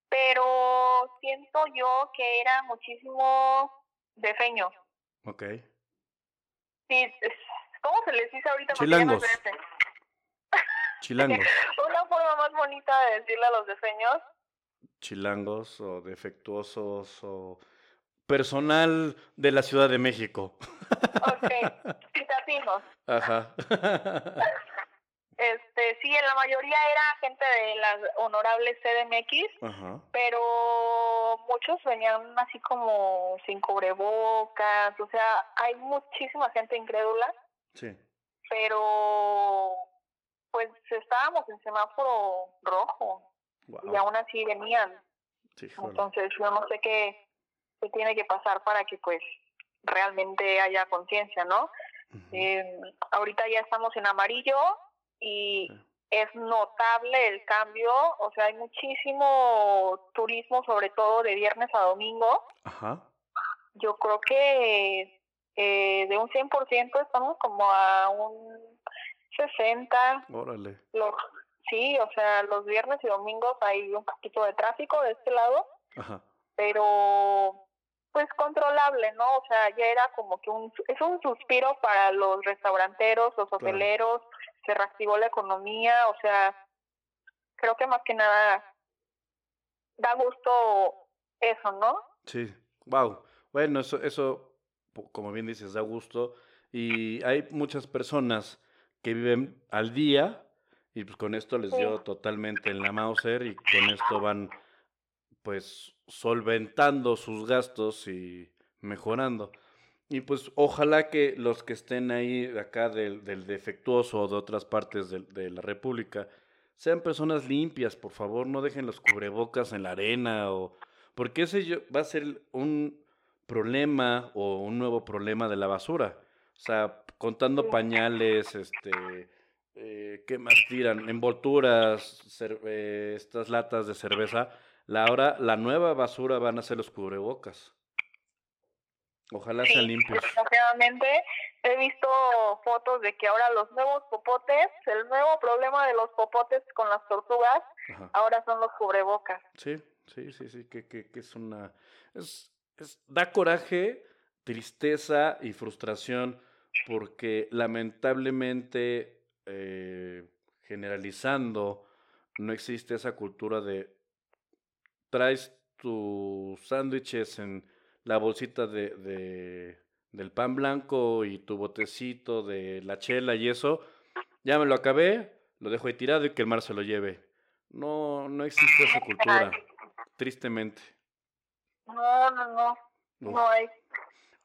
pero siento yo que era muchísimo de feño. Ok. Sí, ¿cómo se les dice ahorita? Chilangos. Chilangos. Una forma más bonita de decirle a los defeños. Chilangos o defectuosos o personal de la Ciudad de México. Ok, quitatinos. Ajá. Este, sí, en la mayoría era gente de las honorables C D M X, ajá, pero muchos venían así como sin cubrebocas, o sea, hay muchísima gente incrédula. Sí. Pero pues estábamos en semáforo rojo. Wow. Y aún así venían. Sí, joder. Entonces yo no sé qué, qué tiene que pasar para que pues realmente haya conciencia, ¿no? Eh, ahorita ya estamos en amarillo. Y es notable el cambio, o sea, hay muchísimo turismo, sobre todo de viernes a domingo. Ajá. Yo creo que eh, de un cien por ciento estamos como a un sesenta. Órale. Los, sí, o sea, los viernes y domingos hay un poquito de tráfico de este lado. Ajá. Pero pues controlable, ¿no? O sea, ya era como que un es un suspiro para los restauranteros, los hoteleros. Claro. Se reactivó la economía, o sea, creo que más que nada da gusto eso, ¿no? Sí, wow. Bueno, eso, eso como bien dices, da gusto. Y hay muchas personas que viven al día y pues con esto les sí. dio totalmente en la Mauser y con esto van pues solventando sus gastos y mejorando. Y pues ojalá que los que estén ahí de acá del, del defectuoso o de otras partes de, de la República sean personas limpias, por favor, no dejen los cubrebocas en la arena o porque ese va a ser un problema o un nuevo problema de la basura. O sea, contando pañales, este, eh, ¿qué más tiran? Envolturas, cer- eh, estas latas de cerveza. La hora, la nueva basura van a ser los cubrebocas. Ojalá sí, sean limpios. Desgraciadamente he visto fotos de que ahora los nuevos popotes, el nuevo problema de los popotes con las tortugas, ajá, ahora son los cubrebocas. Sí, sí, sí, sí, que, que, que es una... Es, es, da coraje, tristeza y frustración porque lamentablemente, eh, generalizando, no existe esa cultura de traes tus sándwiches en la bolsita de, de del pan blanco y tu botecito de la chela y eso, ya me lo acabé, lo dejo ahí tirado y que el mar se lo lleve. No, no existe esa cultura, tristemente. No, no, no, no hay.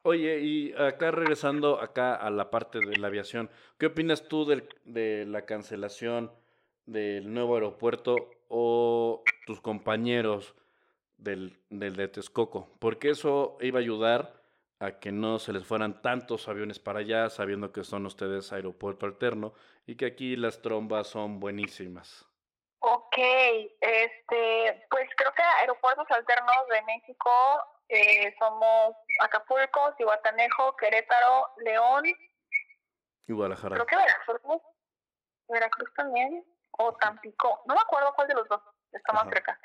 Oye, y acá regresando acá a la parte de la aviación, ¿qué opinas tú del, de la cancelación del nuevo aeropuerto o tus compañeros Del, del de Texcoco, porque eso iba a ayudar a que no se les fueran tantos aviones para allá, sabiendo que son ustedes aeropuerto alterno y que aquí las trombas son buenísimas? Ok, este, pues creo que aeropuertos alternos de México eh, somos Acapulco, Zihuatanejo, Querétaro, León y Guadalajara. Creo que Veracruz, Veracruz también, o Tampico, no me acuerdo cuál de los dos está más cerca.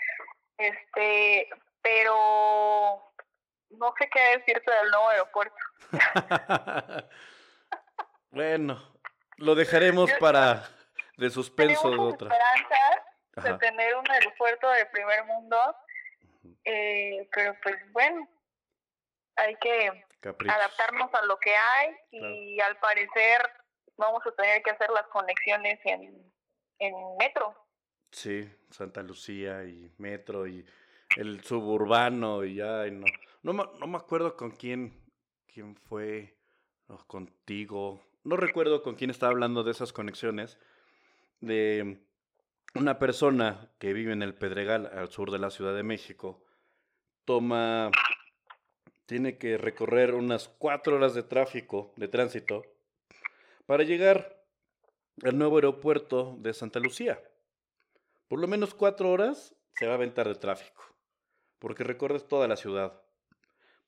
Este, pero no sé qué decirte del nuevo aeropuerto. Bueno, lo dejaremos yo, para de suspenso de otra. Esperanzas, Ajá. de tener un aeropuerto de primer mundo, eh, pero pues bueno, hay que Capricho. adaptarnos a lo que hay y claro. al parecer vamos a tener que hacer las conexiones en, en metro. Sí, Santa Lucía y metro y el suburbano y ya. Y no, no, me, no me acuerdo con quién, quién fue, no, contigo, no recuerdo con quién estaba hablando de esas conexiones, de una persona que vive en el Pedregal, al sur de la Ciudad de México, toma, tiene que recorrer unas cuatro horas de tráfico, de tránsito, para llegar al nuevo aeropuerto de Santa Lucía. Por lo menos cuatro horas se va a aventar de tráfico, porque recorres toda la ciudad,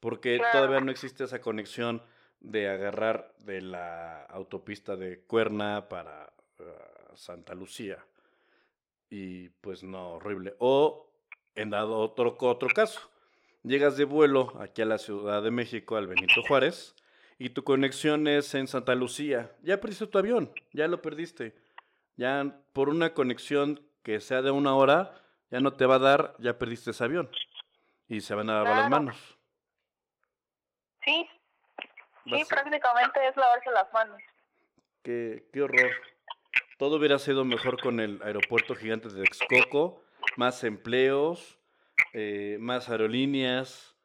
porque todavía no existe esa conexión de agarrar de la autopista de Cuerna para uh, Santa Lucía. Y pues no, horrible. O en dado otro, otro caso, llegas de vuelo aquí a la Ciudad de México, al Benito Juárez, y tu conexión es en Santa Lucía. Ya perdiste tu avión, ya lo perdiste. Ya por una conexión que sea de una hora, ya no te va a dar, ya perdiste ese avión. Y se van a lavar claro. las manos. Sí, sí, prácticamente es lavarse las manos. Qué, qué horror. Todo hubiera sido mejor con el aeropuerto gigante de Texcoco, más empleos, eh, más aerolíneas,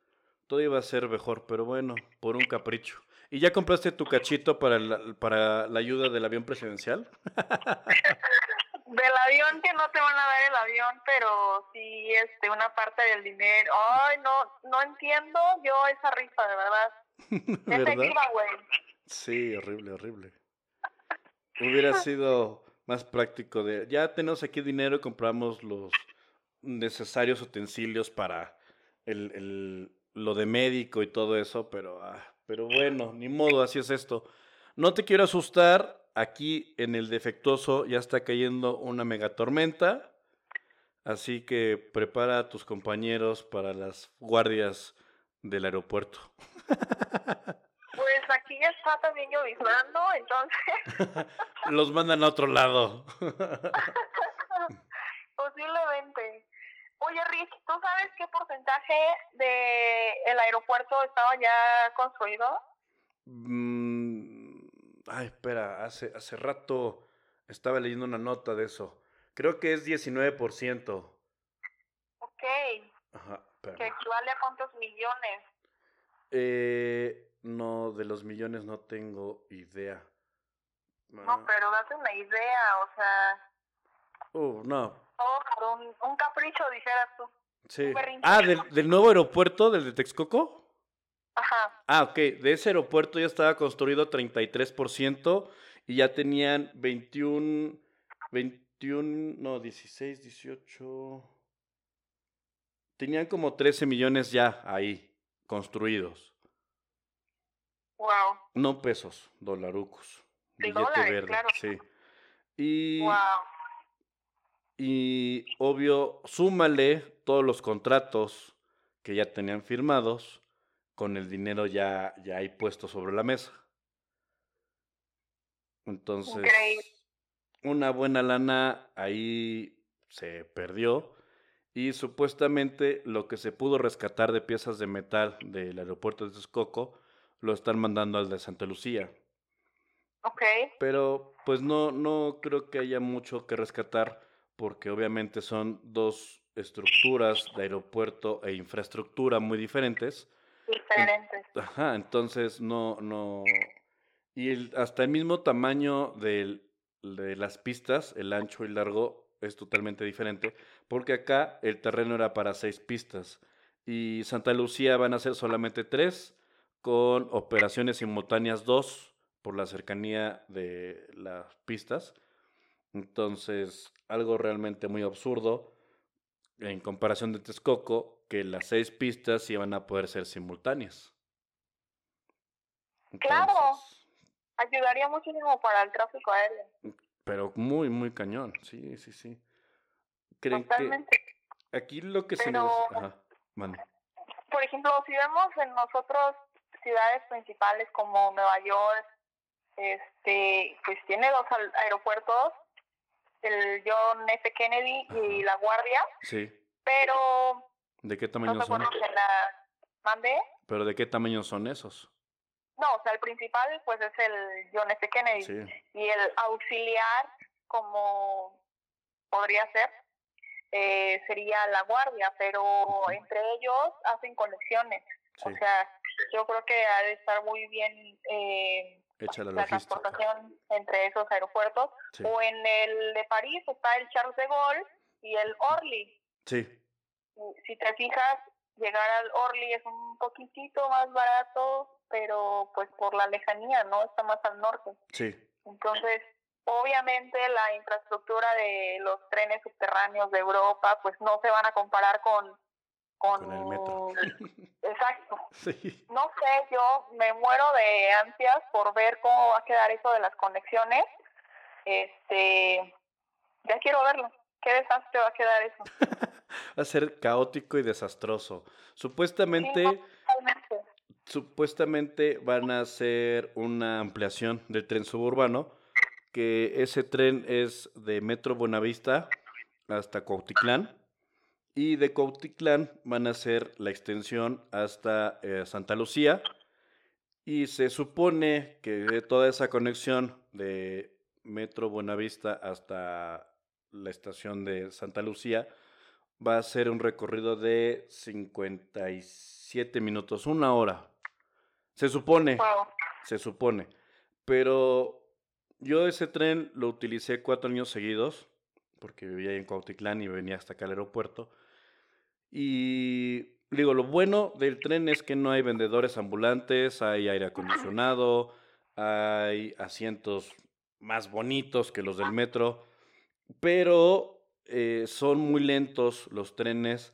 todo iba a ser mejor, pero bueno, por un capricho. ¿Y ya compraste tu cachito para la, para la ayuda del avión presidencial? Del avión que no te van a dar el avión, pero sí este, una parte del dinero. Ay, no, no entiendo yo esa rifa, de verdad. ¿Verdad? Ese giveaway. Sí, horrible, horrible. Hubiera sido más práctico de, ya tenemos aquí dinero, compramos los necesarios utensilios para el, el, lo de médico y todo eso, pero, ah, pero bueno, ni modo, así es esto. No te quiero asustar, aquí en el defectuoso ya está cayendo una megatormenta, así que prepara a tus compañeros para las guardias del aeropuerto. Pues aquí ya está también lloviznando, entonces... Los mandan a otro lado. Posiblemente. Oye, Riz, ¿tú sabes qué porcentaje del aeropuerto estaba ya construido? Mm, ay, espera, hace, hace rato estaba leyendo una nota de eso. Creo que es diecinueve por ciento. Ok. Ajá, espera. ¿Que equivale a cuántos millones? Eh... No, de los millones no tengo idea. No, no pero date una idea, o sea... Uh, no. Oh, un, un capricho, dijeras tú. Sí. Ah, ¿del, del nuevo aeropuerto, del de Texcoco? Ajá. Ah, ok. De ese aeropuerto ya estaba construido treinta y tres por ciento y ya tenían veintiuno, veintiuno, no, dieciséis, dieciocho... Tenían como trece millones ya ahí, construidos. Wow. No pesos, dolarucos. Billete dólares, verde, claro. Sí. Y, wow. y obvio, súmale todos los contratos que ya tenían firmados con el dinero ya, ya ahí puesto sobre la mesa. Entonces, increíble. Una buena lana ahí se perdió y supuestamente lo que se pudo rescatar de piezas de metal del aeropuerto de Texcoco lo están mandando al de Santa Lucía. Ok. Pero pues no, no creo que haya mucho que rescatar, porque obviamente son dos estructuras de aeropuerto e infraestructura muy diferentes. Diferentes. En, ajá, entonces no, no. Y el, hasta el mismo tamaño del, de las pistas, el ancho y largo, es totalmente diferente, porque acá el terreno era para seis pistas, y Santa Lucía van a ser solamente tres, con operaciones simultáneas dos, por la cercanía de las pistas. Entonces, algo realmente muy absurdo, en comparación de Texcoco, que las seis pistas iban a poder ser simultáneas. Entonces, claro, ayudaría muchísimo para el tráfico aéreo. Pero muy, muy cañón, sí, sí, sí. ¿Creen totalmente. Que aquí lo que pero, se nos... Ajá, bueno. Por ejemplo, si vemos en nosotros... ciudades principales como Nueva York, este, pues tiene dos aeropuertos el John F. Kennedy y La Guardia. Sí. Pero... ¿de qué tamaño no son? La... ¿Mandé? ¿Pero de qué tamaño son esos? No, o sea, el principal pues es el John F. Kennedy. Sí. Y el auxiliar, como podría ser, eh, sería La Guardia, pero entre ellos hacen conexiones. Sí. O sea, yo creo que ha de estar muy bien... Eh, Hecha la, la transportación entre esos aeropuertos. Sí. O en el de París está el Charles de Gaulle y el Orly. Sí. Si te fijas, llegar al Orly es un poquitito más barato, pero pues por la lejanía, ¿no? Está más al norte. Sí. Entonces, obviamente la infraestructura de los trenes subterráneos de Europa, pues no se van a comparar con... Con, con el metro. Exacto. Sí. No sé, yo me muero de ansias por ver cómo va a quedar eso de las conexiones. Este, ya quiero verlo. ¿Qué desastre va a quedar eso? Va a ser caótico y desastroso. Supuestamente, sí, no, supuestamente van a hacer una ampliación del tren suburbano, que ese tren es de Metro Buenavista hasta Cautitlán. Y de Cautitlán van a hacer la extensión hasta eh, Santa Lucía. Y se supone que toda esa conexión de Metro Buenavista hasta la estación de Santa Lucía va a ser un recorrido de cincuenta y siete minutos, una hora. Se supone, wow. se supone. Pero yo ese tren lo utilicé cuatro años seguidos, porque vivía en Cautitlán y venía hasta acá al aeropuerto. Y digo, lo bueno del tren es que no hay vendedores ambulantes, hay aire acondicionado, hay asientos más bonitos que los del metro, pero eh, son muy lentos los trenes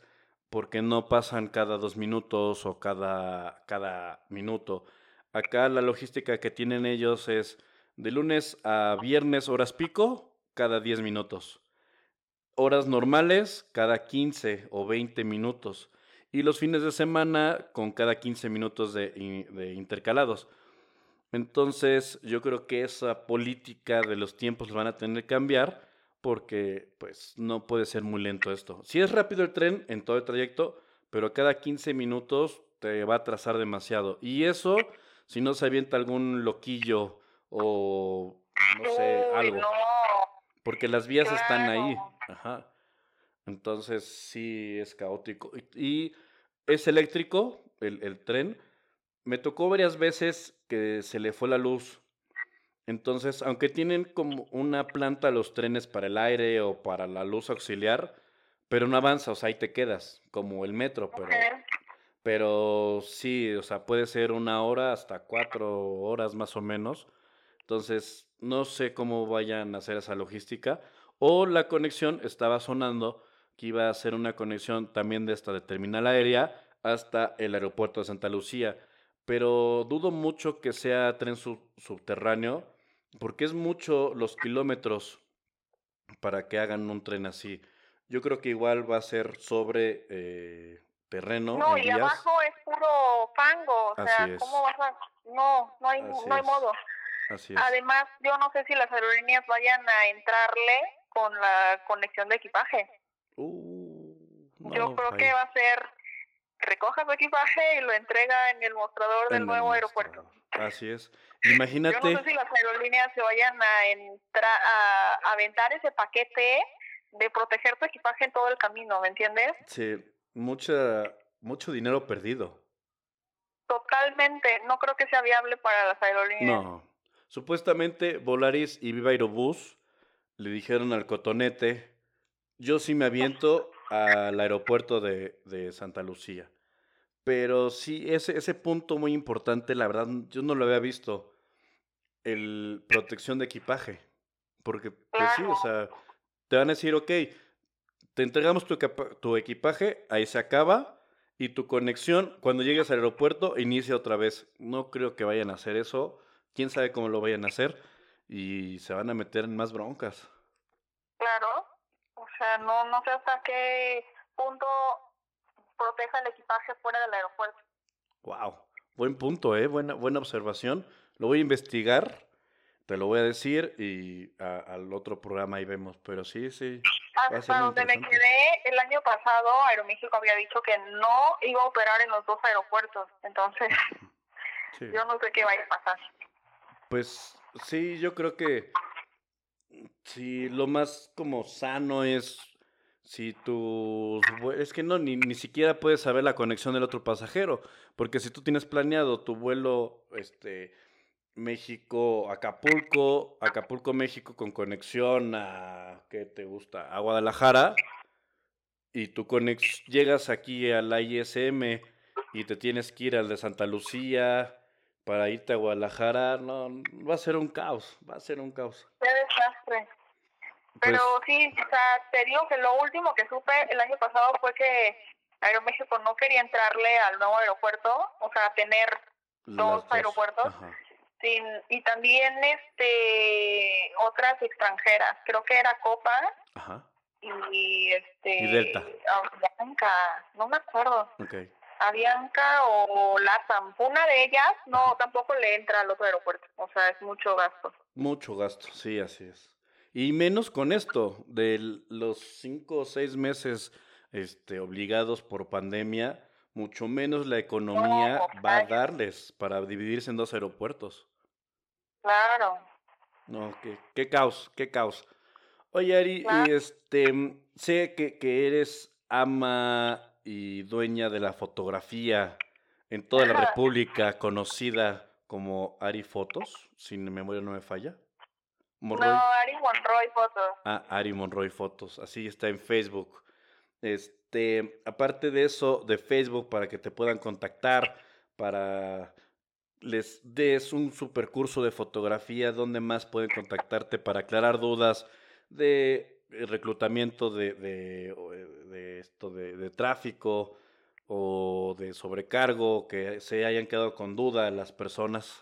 porque no pasan cada dos minutos o cada, cada minuto. Acá la logística que tienen ellos es de lunes a viernes horas pico, cada diez minutos. Horas normales cada quince o veinte minutos y los fines de semana con cada quince minutos de, de intercalados. Entonces yo creo que esa política de los tiempos la van a tener que cambiar porque pues no puede ser muy lento esto. Sí es rápido el tren en todo el trayecto, pero cada quince minutos te va a atrasar demasiado. Y eso si no se avienta algún loquillo o no sé, algo. Porque las vías están ahí. Ajá. Entonces sí es caótico. Y, y es eléctrico el, el tren. Me tocó varias veces que se le fue la luz. Entonces, aunque tienen como una planta los trenes para el aire o para la luz auxiliar, pero no avanza, o sea, ahí te quedas, como el metro. Pero, okay. pero sí, o sea, puede ser una hora hasta cuatro horas más o menos. Entonces, no sé cómo vayan a hacer esa logística. O la conexión estaba sonando que iba a ser una conexión también de esta de terminal aérea hasta el aeropuerto de Santa Lucía. Pero dudo mucho que sea tren sub- subterráneo porque es mucho los kilómetros para que hagan un tren así. Yo creo que igual va a ser sobre eh, terreno. No, y vías. Abajo es puro fango. O así sea, es. ¿Cómo vas a...? No, no hay, no hay modo. Así es. Además, yo no sé si las aerolíneas vayan a entrarle con la conexión de equipaje. Uh, no, yo creo ahí. Que va a ser, recoja su equipaje y lo entrega en el mostrador en del nuevo mostrador. Aeropuerto. Así es. Imagínate. Yo no sé si las aerolíneas se vayan a, entra- a aventar ese paquete de proteger tu equipaje en todo el camino, ¿me entiendes? Sí, mucha, mucho dinero perdido. Totalmente, no creo que sea viable para las aerolíneas. No. Supuestamente Volaris y Viva Aerobús le dijeron al cotonete, yo sí me aviento al aeropuerto de, de Santa Lucía. Pero sí, ese, ese punto muy importante, la verdad, yo no lo había visto, el protección de equipaje. Porque, pues sí, o sea, te van a decir, ok, te entregamos tu, tu equipaje, ahí se acaba, y tu conexión, cuando llegues al aeropuerto, inicia otra vez. No creo que vayan a hacer eso. Quién sabe cómo lo vayan a hacer y se van a meter en más broncas. Claro, o sea, no, no sé hasta qué punto proteja el equipaje fuera del aeropuerto. Wow, buen punto, eh, buena, buena observación. Lo voy a investigar Te lo voy a decir y a, al otro programa ahí vemos, pero sí, sí. Hasta donde me quedé, el año pasado Aeroméxico había dicho que no iba a operar en los dos aeropuertos, entonces sí. Yo no sé qué va a pasar. Pues sí, yo creo que sí, lo más como sano es si tus... Es que no, ni, ni siquiera puedes saber la conexión del otro pasajero, porque si tú tienes planeado tu vuelo, este... México, Acapulco, Acapulco, México, con conexión a, ¿qué te gusta? A Guadalajara, y tú conex- llegas aquí a la I S M y te tienes que ir al de Santa Lucía para irte a Guadalajara, no, va a ser un caos, va a ser un caos. Qué desastre. Pero pues, sí, o sea, te digo que lo último que supe el año pasado fue que Aeroméxico no quería entrarle al nuevo aeropuerto, o sea, tener dos, dos. aeropuertos. Ajá. Sin, y también este otras extranjeras, creo que era Copa. Ajá. Y este y Delta. Avianca, no me acuerdo. Okay. Avianca o Latam, una de ellas no tampoco le entra al otro aeropuerto, o sea, es mucho gasto. Mucho gasto, sí, así es. Y menos con esto de los cinco o seis meses este obligados por pandemia, mucho menos la economía no, va a darles para dividirse en dos aeropuertos. Claro. No, qué, qué caos, qué caos. Oye, Ari, claro. este, sé que, que eres ama y dueña de la fotografía en toda la República, conocida como Ari Fotos, si mi memoria no me falla. Monroy. No, Ari Monroy Fotos. Ah, Ari Monroy Fotos, así está en Facebook. Este, aparte de eso, de Facebook, para que te puedan contactar, para les des un supercurso de fotografía, ¿dónde más pueden contactarte para aclarar dudas de reclutamiento de, de, de esto de, de tráfico o de sobrecargo, que se hayan quedado con duda las personas?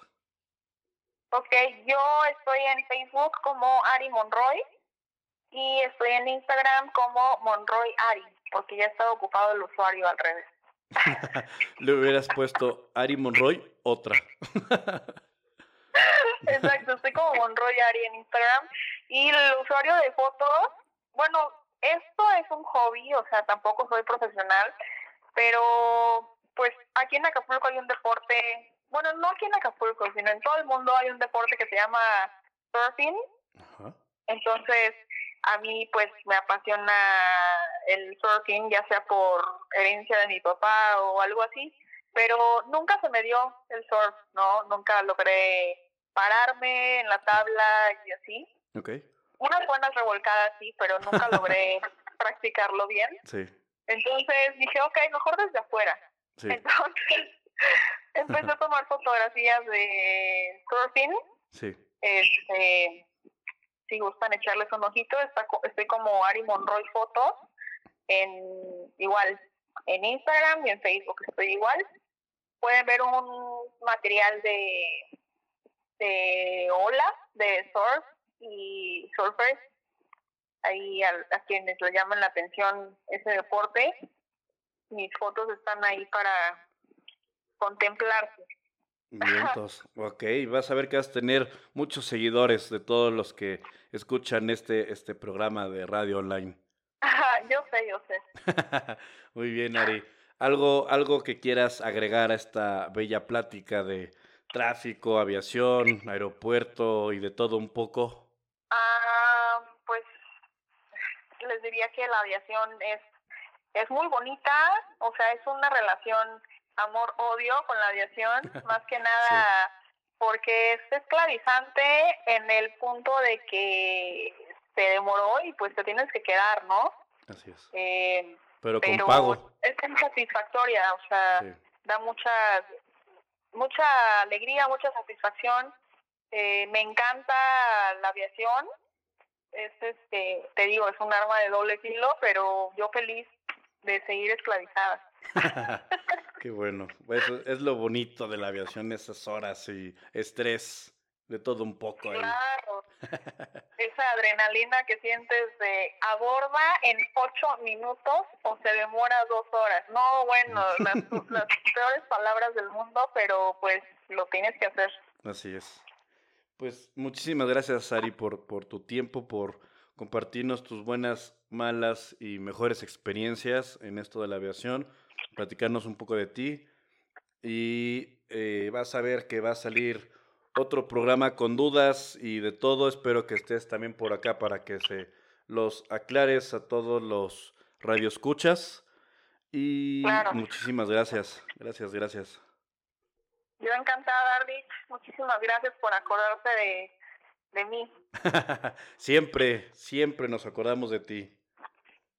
Ok, yo estoy en Facebook como Ari Monroy. Y estoy en Instagram como Monroy Ari, porque ya estaba ocupado el usuario al revés. Le hubieras puesto Ari Monroy, otra. Exacto, estoy como Monroy Ari en Instagram. Y el usuario de fotos, bueno, esto es un hobby, o sea, tampoco soy profesional, pero pues aquí en Acapulco hay un deporte, bueno, no aquí en Acapulco, sino en todo el mundo hay un deporte que se llama surfing. Ajá. Entonces, a mí, pues, me apasiona el surfing, ya sea por herencia de mi papá o algo así, pero nunca se me dio el surf, ¿no? Nunca logré pararme en la tabla y así. Okay. Unas buenas revolcadas, sí, pero nunca logré practicarlo bien. Sí. Entonces dije, okay, mejor desde afuera. Sí. Entonces empecé a tomar fotografías de surfing. Sí. Este... Si gustan echarles un ojito, está, estoy como Ari Monroy Fotos, en, igual en Instagram y en Facebook estoy igual. Pueden ver un material de, de olas, de surf y surfers, ahí a, a quienes le llaman la atención ese deporte. Mis fotos están ahí para contemplarse. Vientos. Ok, vas a ver que vas a tener muchos seguidores de todos los que escuchan este, este programa de radio online. Yo sé, yo sé. Muy bien, Ari. ¿Algo, algo que quieras agregar a esta bella plática de tráfico, aviación, aeropuerto y de todo un poco? Ah, pues les diría que la aviación es, es muy bonita, o sea, es una relación... amor-odio con la aviación, más que nada sí. Porque es esclavizante en el punto de que se demoró y pues te tienes que quedar, ¿no? Así es. Eh, pero con pero pago. Es satisfactoria, o sea, sí. Da mucha, mucha alegría, mucha satisfacción. Eh, me encanta la aviación. Es, este, te digo, es un arma de doble filo, pero yo feliz de seguir esclavizada. Qué bueno, eso es lo bonito de la aviación, esas horas y estrés, de todo un poco ahí. Claro, esa adrenalina que sientes de aborda en ocho minutos o se demora dos horas. No, bueno, las, las peores palabras del mundo, pero pues lo tienes que hacer. Así es. Pues muchísimas gracias, Ari, por, por tu tiempo, por compartirnos tus buenas, malas y mejores experiencias en esto de la aviación, platicarnos un poco de ti, y eh, vas a ver que va a salir otro programa con dudas y de todo. Espero que estés también por acá para que se los aclares a todos los radioescuchas. Y claro, muchísimas gracias. Gracias, gracias. Yo encantada, Ardi. Muchísimas gracias por acordarse de, de mí. Siempre, siempre nos acordamos de ti.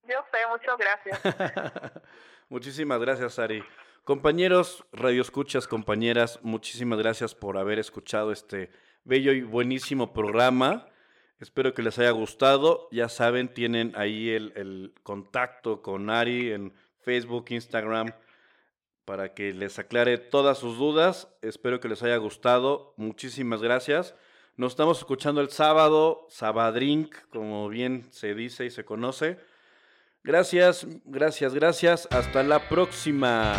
Yo sé, muchas gracias. Muchísimas gracias, Ari. Compañeros radioescuchas, compañeras, muchísimas gracias por haber escuchado este bello y buenísimo programa. Espero que les haya gustado. Ya saben, tienen ahí el, el contacto con Ari en Facebook, Instagram, para que les aclare todas sus dudas. Espero que les haya gustado. Muchísimas gracias. Nos estamos escuchando el sábado, Sabadrink, como bien se dice y se conoce. Gracias, gracias, gracias. Hasta la próxima.